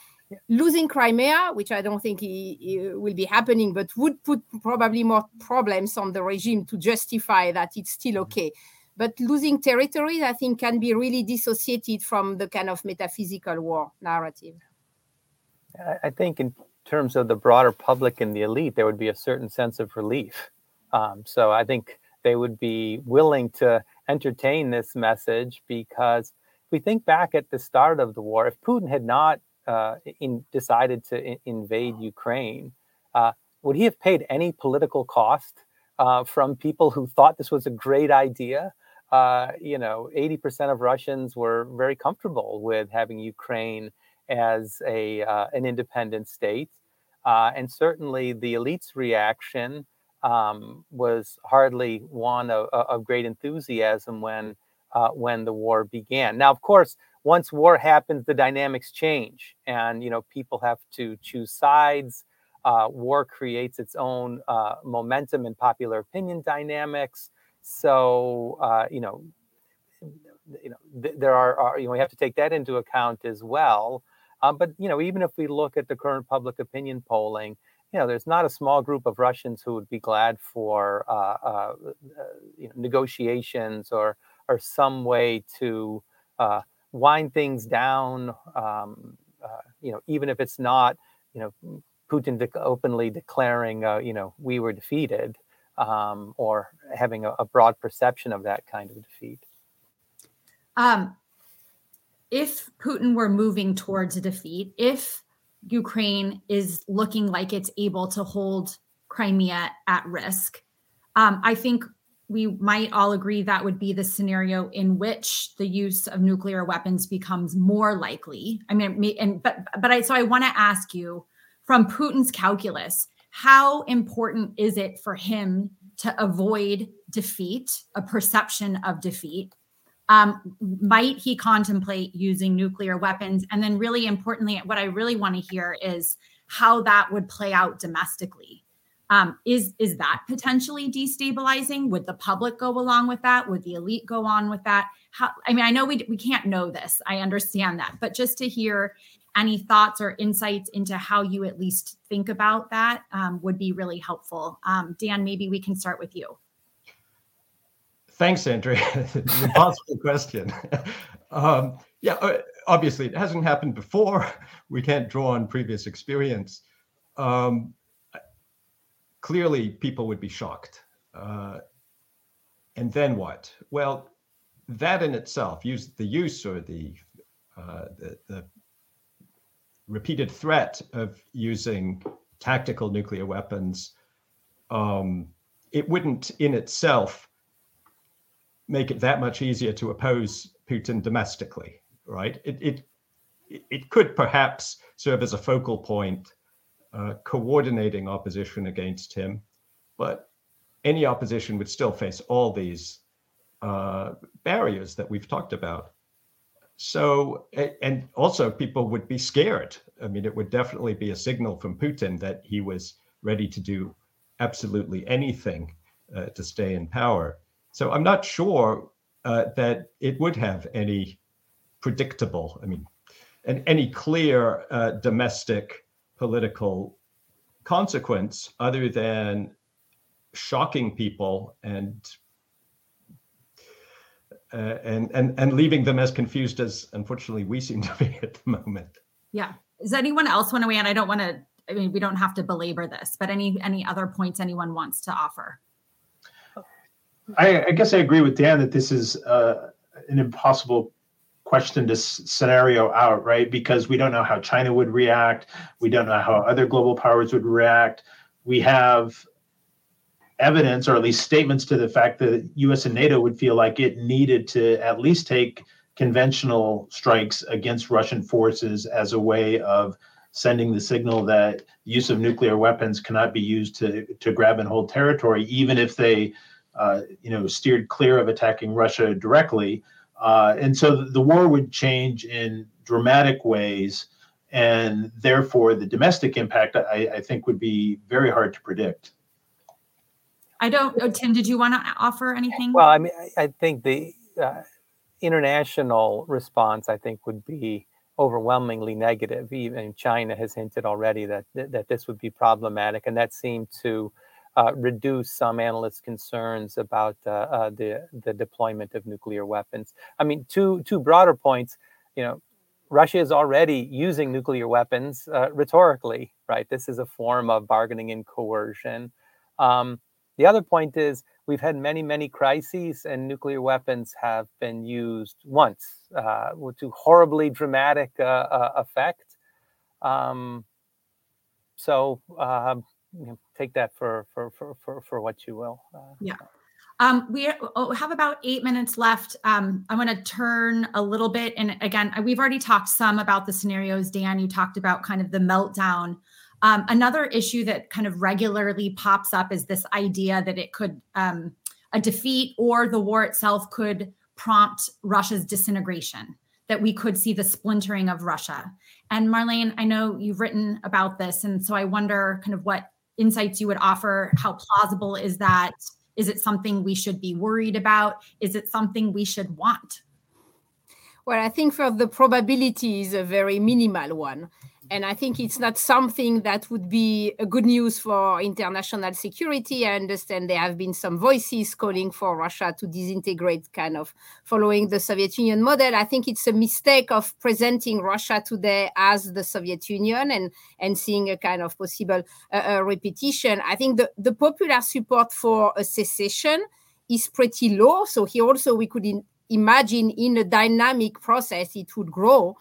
losing Crimea, which I don't think he, he will be happening, but would put probably more problems on the regime to justify that it's still okay. But losing territories, I think, can be really dissociated from the kind of metaphysical war narrative. I think in terms of the broader public and the elite, there would be a certain sense of relief. Um, so I think they would be willing to entertain this message, because if we think back at the start of the war, if Putin had not uh, in, decided to in, invade Ukraine, uh, would he have paid any political cost uh, from people who thought this was a great idea? Uh, you know, eighty percent of Russians were very comfortable with having Ukraine as a uh, an independent state, uh, and certainly the elite's reaction um, was hardly one of, of great enthusiasm when uh, when the war began. Now, of course, once war happens, the dynamics change, and you know people have to choose sides. Uh, war creates its own uh, momentum and popular opinion dynamics. So uh, you know, you know, th- there are, are you know we have to take that into account as well. Um, but, you know, even if we look at the current public opinion polling, you know, there's not a small group of Russians who would be glad for uh, uh, you know, negotiations or or some way to uh, wind things down, um, uh, you know, even if it's not, you know, Putin de- openly declaring, uh, you know, we were defeated, um, or having a, a broad perception of that kind of defeat. Um. If Putin were moving towards defeat, if Ukraine is looking like it's able to hold Crimea at risk, um, I think we might all agree that would be the scenario in which the use of nuclear weapons becomes more likely. I mean, and but but I so I want to ask you, from Putin's calculus, how important is it for him to avoid defeat, a perception of defeat? Um, might he contemplate using nuclear weapons? And then really importantly, what I really want to hear is how that would play out domestically. Um, is, is that potentially destabilizing? Would the public go along with that? Would the elite go on with that? How, I mean, I know we, we can't know this. I understand that. But just to hear any thoughts or insights into how you at least think about that um, would be really helpful. Um, Dan, maybe we can start with you. Thanks, Andrea. It's an impossible question. Um, yeah, obviously, it hasn't happened before. We can't draw on previous experience. Um, clearly, people would be shocked. Uh, and then what? Well, that in itself, use the use or the, uh, the, the repeated threat of using tactical nuclear weapons, um, it wouldn't in itself make it that much easier to oppose Putin domestically, right? It it it could perhaps serve as a focal point, uh, coordinating opposition against him, but any opposition would still face all these uh, barriers that we've talked about. So, and also people would be scared. I mean, it would definitely be a signal from Putin that he was ready to do absolutely anything uh, to stay in power. So I'm not sure uh, that it would have any predictable, I mean, and any clear uh, domestic political consequence other than shocking people and, uh, and and and leaving them as confused as, unfortunately, we seem to be at the moment. Yeah. Does anyone else want to weigh in? I don't want to, I mean, we don't have to belabor this, but any any other points anyone wants to offer? I, I guess I agree with Dan that this is uh, an impossible question to s- scenario out, right? Because we don't know how China would react. We don't know how other global powers would react. We have evidence, or at least statements to the fact that U S and NATO would feel like it needed to at least take conventional strikes against Russian forces as a way of sending the signal that use of nuclear weapons cannot be used to, to grab and hold territory, even if they Uh, you know, steered clear of attacking Russia directly. Uh, and so the war would change in dramatic ways, and therefore the domestic impact, I, I think, would be very hard to predict. I don't know, Tim, did you want to offer anything? Well, I mean, I, I think the, uh, international response, I think, would be overwhelmingly negative. Even China has hinted already that that this would be problematic, and that seemed to uh, reduce some analysts' concerns about uh, uh, the the deployment of nuclear weapons. I mean, two two broader points. You know, Russia is already using nuclear weapons uh, rhetorically, right? This is a form of bargaining and coercion. Um, the other point is we've had many, many crises, and nuclear weapons have been used once uh, to horribly dramatic uh, uh, effect. Um, so uh, you know, take that for for for for, for what you will. Uh, yeah. Um, we have about eight minutes left. Um, I want to turn a little bit. And again, we've already talked some about the scenarios. Dan, you talked about kind of the meltdown. Um, another issue that kind of regularly pops up is this idea that it could, um, a defeat or the war itself could prompt Russia's disintegration, that we could see the splintering of Russia. And Marlene, I know you've written about this. And so I wonder kind of what insights you would offer. How plausible is that? Is it something we should be worried about? Is it something we should want? Well, I think for the probability is a very minimal one. And I think it's not something that would be good news for international security. I understand there have been some voices calling for Russia to disintegrate, kind of following the Soviet Union model. I think it's a mistake of presenting Russia today as the Soviet Union and, and seeing a kind of possible uh, uh, repetition. I think the, the popular support for a cessation is pretty low. So here also we could in, imagine in a dynamic process it would grow.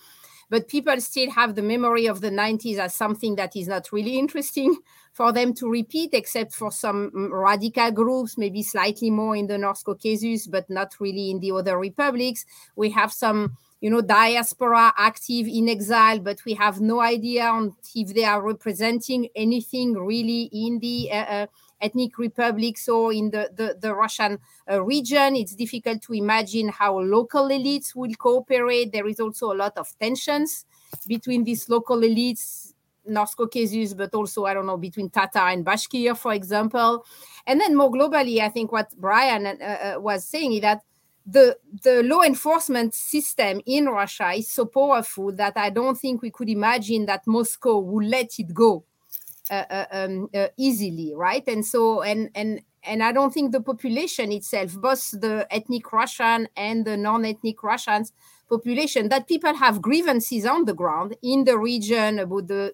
But people still have the memory of the nineties as something that is not really interesting for them to repeat, except for some radical groups, maybe slightly more in the North Caucasus, but not really in the other republics. We have some, you know, diaspora active in exile, but we have no idea on if they are representing anything really in the uh, uh, ethnic republics or in the, the, the Russian uh, region. It's difficult to imagine how local elites will cooperate. There is also a lot of tensions between these local elites, North Caucasus, but also, I don't know, between Tatar and Bashkir, for example. And then more globally, I think what Brian uh, was saying is that The, the law enforcement system in Russia is so powerful that I don't think we could imagine that Moscow would let it go uh, uh, um, uh, easily, right? And so, and and and I don't think the population itself, both the ethnic Russian and the non-ethnic Russians population, that people have grievances on the ground in the region about the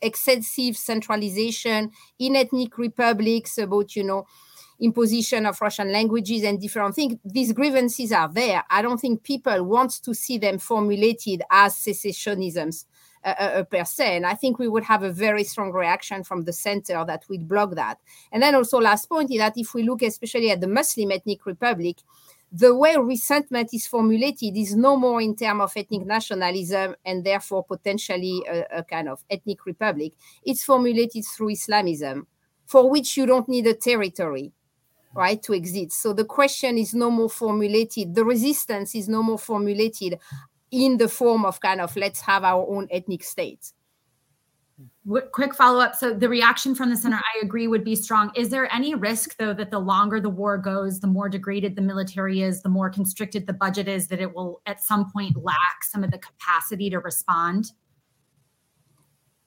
excessive centralization in ethnic republics, about, you know, imposition of Russian languages and different things. These grievances are there. I don't think people want to see them formulated as secessionisms uh, uh, per se. And I think we would have a very strong reaction from the center that would block that. And then also last point is that if we look especially at the Muslim ethnic republic, the way resentment is formulated is no more in terms of ethnic nationalism and therefore potentially a, a kind of ethnic republic. It's formulated through Islamism, for which you don't need a territory, right, to exist. So the question is no more formulated. The resistance is no more formulated in the form of kind of let's have our own ethnic state. Quick follow-up. So the reaction from the center, I agree, would be strong. Is there any risk, though, that the longer the war goes, the more degraded the military is, the more constricted the budget is, that it will at some point lack some of the capacity to respond?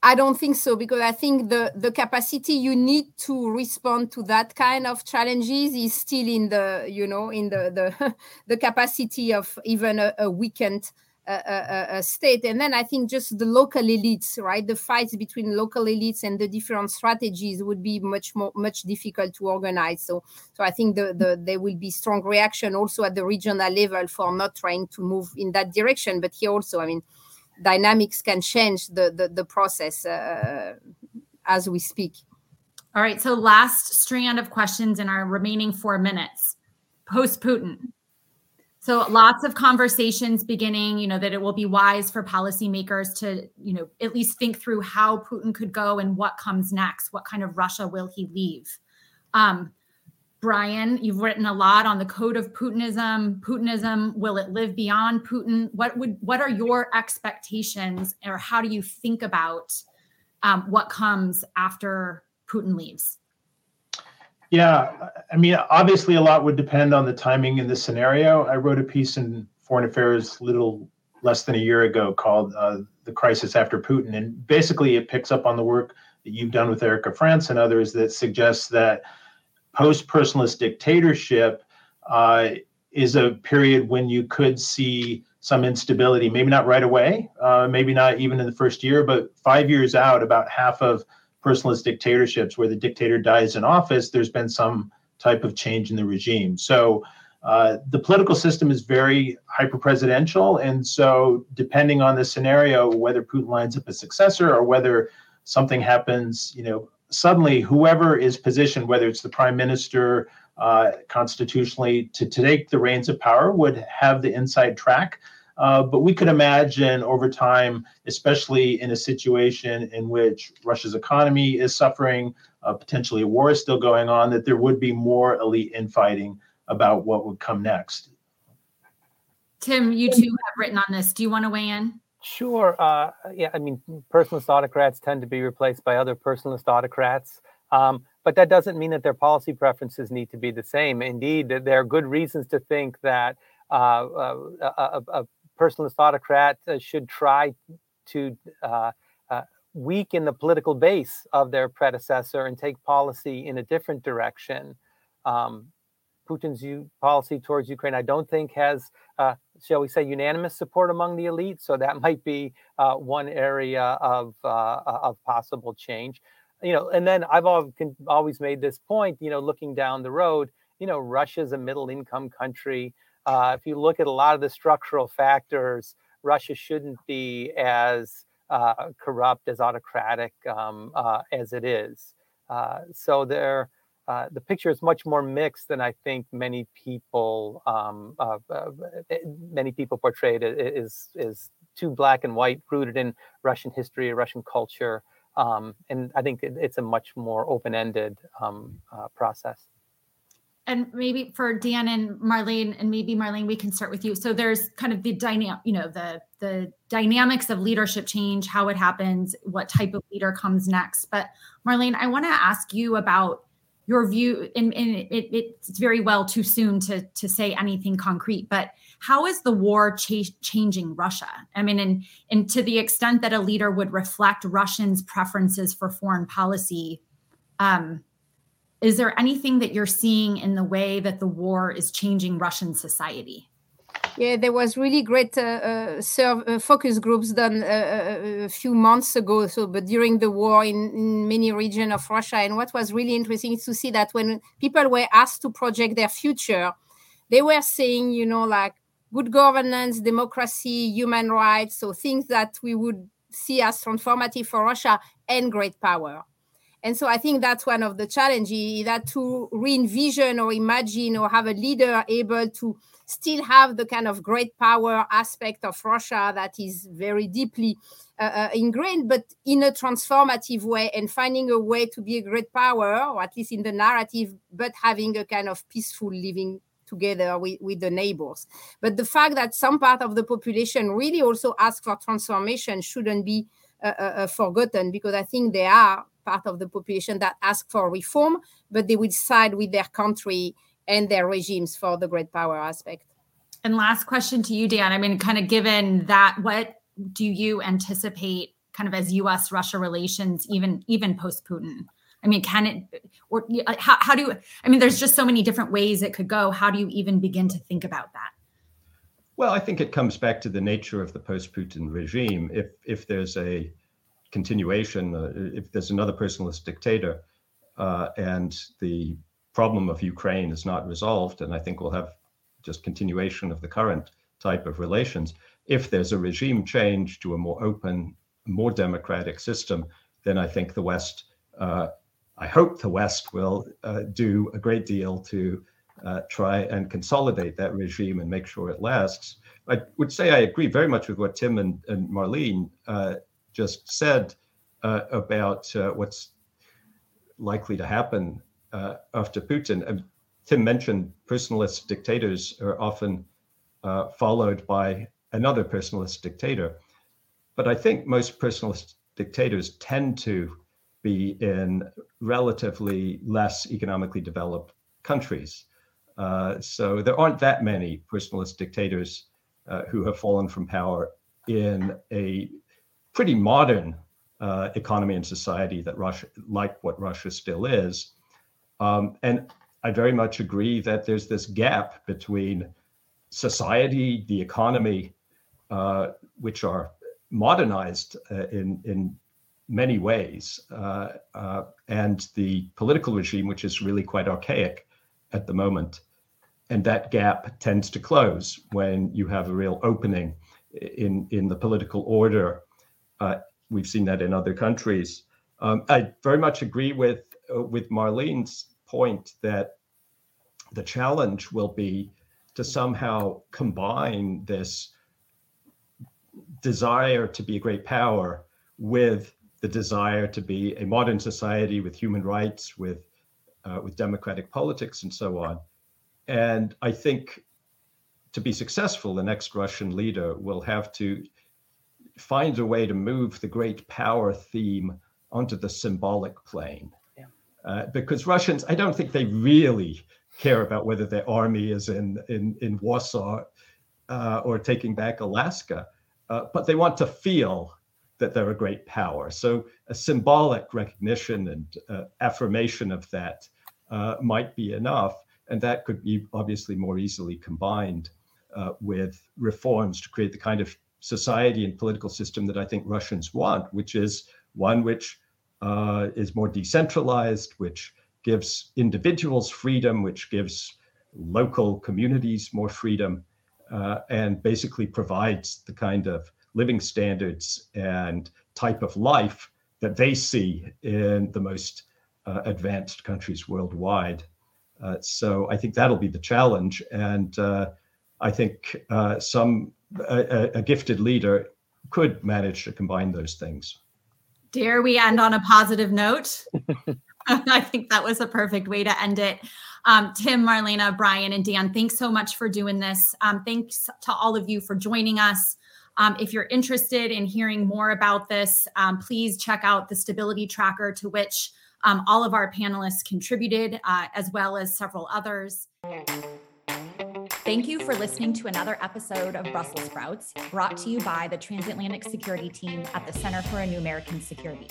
I don't think so, because I think the, the capacity you need to respond to that kind of challenges is still in the, you know, in the the, the capacity of even a, a weakened uh, a, a state. And then I think just the local elites, right? The fights between local elites and the different strategies would be much more much difficult to organize. So so I think the, the there will be strong reaction also at the regional level for not trying to move in that direction. But here also, I mean, dynamics can change the, the, the process uh, as we speak. All right. So last strand of questions in our remaining four minutes, post-Putin. So lots of conversations beginning, you know, that it will be wise for policymakers to, you know, at least think through how Putin could go and what comes next. What kind of Russia will he leave? Um, Brian, you've written a lot on the code of Putinism. Putinism, will it live beyond Putin? What would, what are your expectations, or how do you think about um, what comes after Putin leaves? Yeah, I mean, obviously a lot would depend on the timing in the scenario. I wrote a piece in Foreign Affairs a little less than a year ago called uh, The Crisis After Putin. And basically it picks up on the work that you've done with Erica France and others that suggests that post-personalist dictatorship uh, is a period when you could see some instability, maybe not right away, uh, maybe not even in the first year, but five years out, about half of personalist dictatorships where the dictator dies in office, there's been some type of change in the regime. So uh, the political system is very hyper-presidential. And so depending on the scenario, whether Putin lines up a successor or whether something happens, you know, suddenly whoever is positioned, whether it's the prime minister uh, constitutionally to, to take the reins of power would have the inside track. Uh, but we could imagine over time, especially in a situation in which Russia's economy is suffering, uh, potentially a war is still going on, that there would be more elite infighting about what would come next. Tim, you too have written on this. Do you want to weigh in? Sure. Uh, yeah, I mean, personalist autocrats tend to be replaced by other personalist autocrats, um, but that doesn't mean that their policy preferences need to be the same. Indeed, there are good reasons to think that uh, a, a, a personalist autocrat should try to uh, uh, weaken the political base of their predecessor and take policy in a different direction. Um, Putin's u- policy towards Ukraine, I don't think has, uh, shall we say, unanimous support among the elite. So that might be uh, one area of uh, of possible change. You know, and then I've always made this point, you know, looking down the road, you know, Russia's a middle income country. Uh, if you look at a lot of the structural factors, Russia shouldn't be as uh, corrupt, as autocratic um, uh, as it is. Uh, so there Uh, the picture is much more mixed than I think many people um, uh, uh, many people portray it is is too black and white, rooted in Russian history, Russian culture, um, and I think it, it's a much more open-ended um, uh, process. And maybe for Dan and Marlene, and maybe Marlene, we can start with you. So there's kind of the dynamic, you know, the the dynamics of leadership change, how it happens, what type of leader comes next. But Marlene, I want to ask you about your view, and, and it, it's very well too soon to, to say anything concrete, but how is the war ch- changing Russia? I mean, and, and to the extent that a leader would reflect Russians' preferences for foreign policy, um, is there anything that you're seeing in the way that the war is changing Russian society? Yeah, there was really great uh, uh, serve, uh, focus groups done uh, a few months ago. So, but during the war in, in many regions of Russia, and what was really interesting is to see that when people were asked to project their future, they were saying, you know, like good governance, democracy, human rights, so things that we would see as transformative for Russia and great power. And so I think that's one of the challenges, that to re-envision or imagine or have a leader able to still have the kind of great power aspect of Russia that is very deeply uh, ingrained, but in a transformative way, and finding a way to be a great power, or at least in the narrative, but having a kind of peaceful living together with, with the neighbors. But the fact that some part of the population really also asks for transformation shouldn't be uh, uh, forgotten, because I think they are part of the population that ask for reform, but they will side with their country and their regimes for the great power aspect. And last question to you, Dan. I mean, kind of given that, what do you anticipate kind of as U S-Russia relations, even even post-Putin? I mean, can it, or how, how do you, I mean, there's just so many different ways it could go. How do you even begin to think about that? Well, I think it comes back to the nature of the post-Putin regime. If if there's a continuation, uh, if there's another personalist dictator uh, and the problem of Ukraine is not resolved, and I think we'll have just continuation of the current type of relations. If there's a regime change to a more open, more democratic system, then I think the West, uh, I hope the West will uh, do a great deal to uh, try and consolidate that regime and make sure it lasts. I would say I agree very much with what Tim and, and Marlene uh, just said uh, about uh, what's likely to happen Uh, after Putin. Uh, Tim mentioned personalist dictators are often uh, followed by another personalist dictator. But I think most personalist dictators tend to be in relatively less economically developed countries. Uh, so there aren't that many personalist dictators uh, who have fallen from power in a pretty modern uh, economy and society that Russia, like what Russia still is. Um, and I very much agree that there's this gap between society, the economy, uh, which are modernized uh, in, in many ways, uh, uh, and the political regime, which is really quite archaic at the moment. And that gap tends to close when you have a real opening in, in the political order. Uh, we've seen that in other countries. Um, I very much agree with, uh, with Marlene's point that the challenge will be to somehow combine this desire to be a great power with the desire to be a modern society with human rights, with uh, with democratic politics, and so on. And I think to be successful, the next Russian leader will have to find a way to move the great power theme onto the symbolic plane. Yeah. Uh, because Russians, I don't think they really care about whether their army is in, in, in Warsaw uh, or taking back Alaska, uh, but they want to feel that they're a great power. So a symbolic recognition and uh, affirmation of that uh, might be enough. And that could be obviously more easily combined uh, with reforms to create the kind of society and political system that I think Russians want, which is one which uh, is more decentralized, which gives individuals freedom, which gives local communities more freedom, uh, and basically provides the kind of living standards and type of life that they see in the most uh, advanced countries worldwide. Uh, so I think that'll be the challenge. And uh, I think uh, some a, a gifted leader could manage to combine those things. Dare we end on a positive note? I think that was a perfect way to end it. Um, Tim, Marlene, Brian, and Dan, thanks so much for doing this. Um, thanks to all of you for joining us. Um, if you're interested in hearing more about this, um, please check out the stability tracker to which um, all of our panelists contributed, uh, as well as several others. Thank you for listening to another episode of Brussels Sprouts, brought to you by the Transatlantic Security Team at the Center for a New American Security.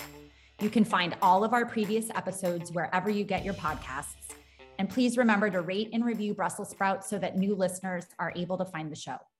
You can find all of our previous episodes wherever you get your podcasts. And please remember to rate and review Brussels Sprouts so that new listeners are able to find the show.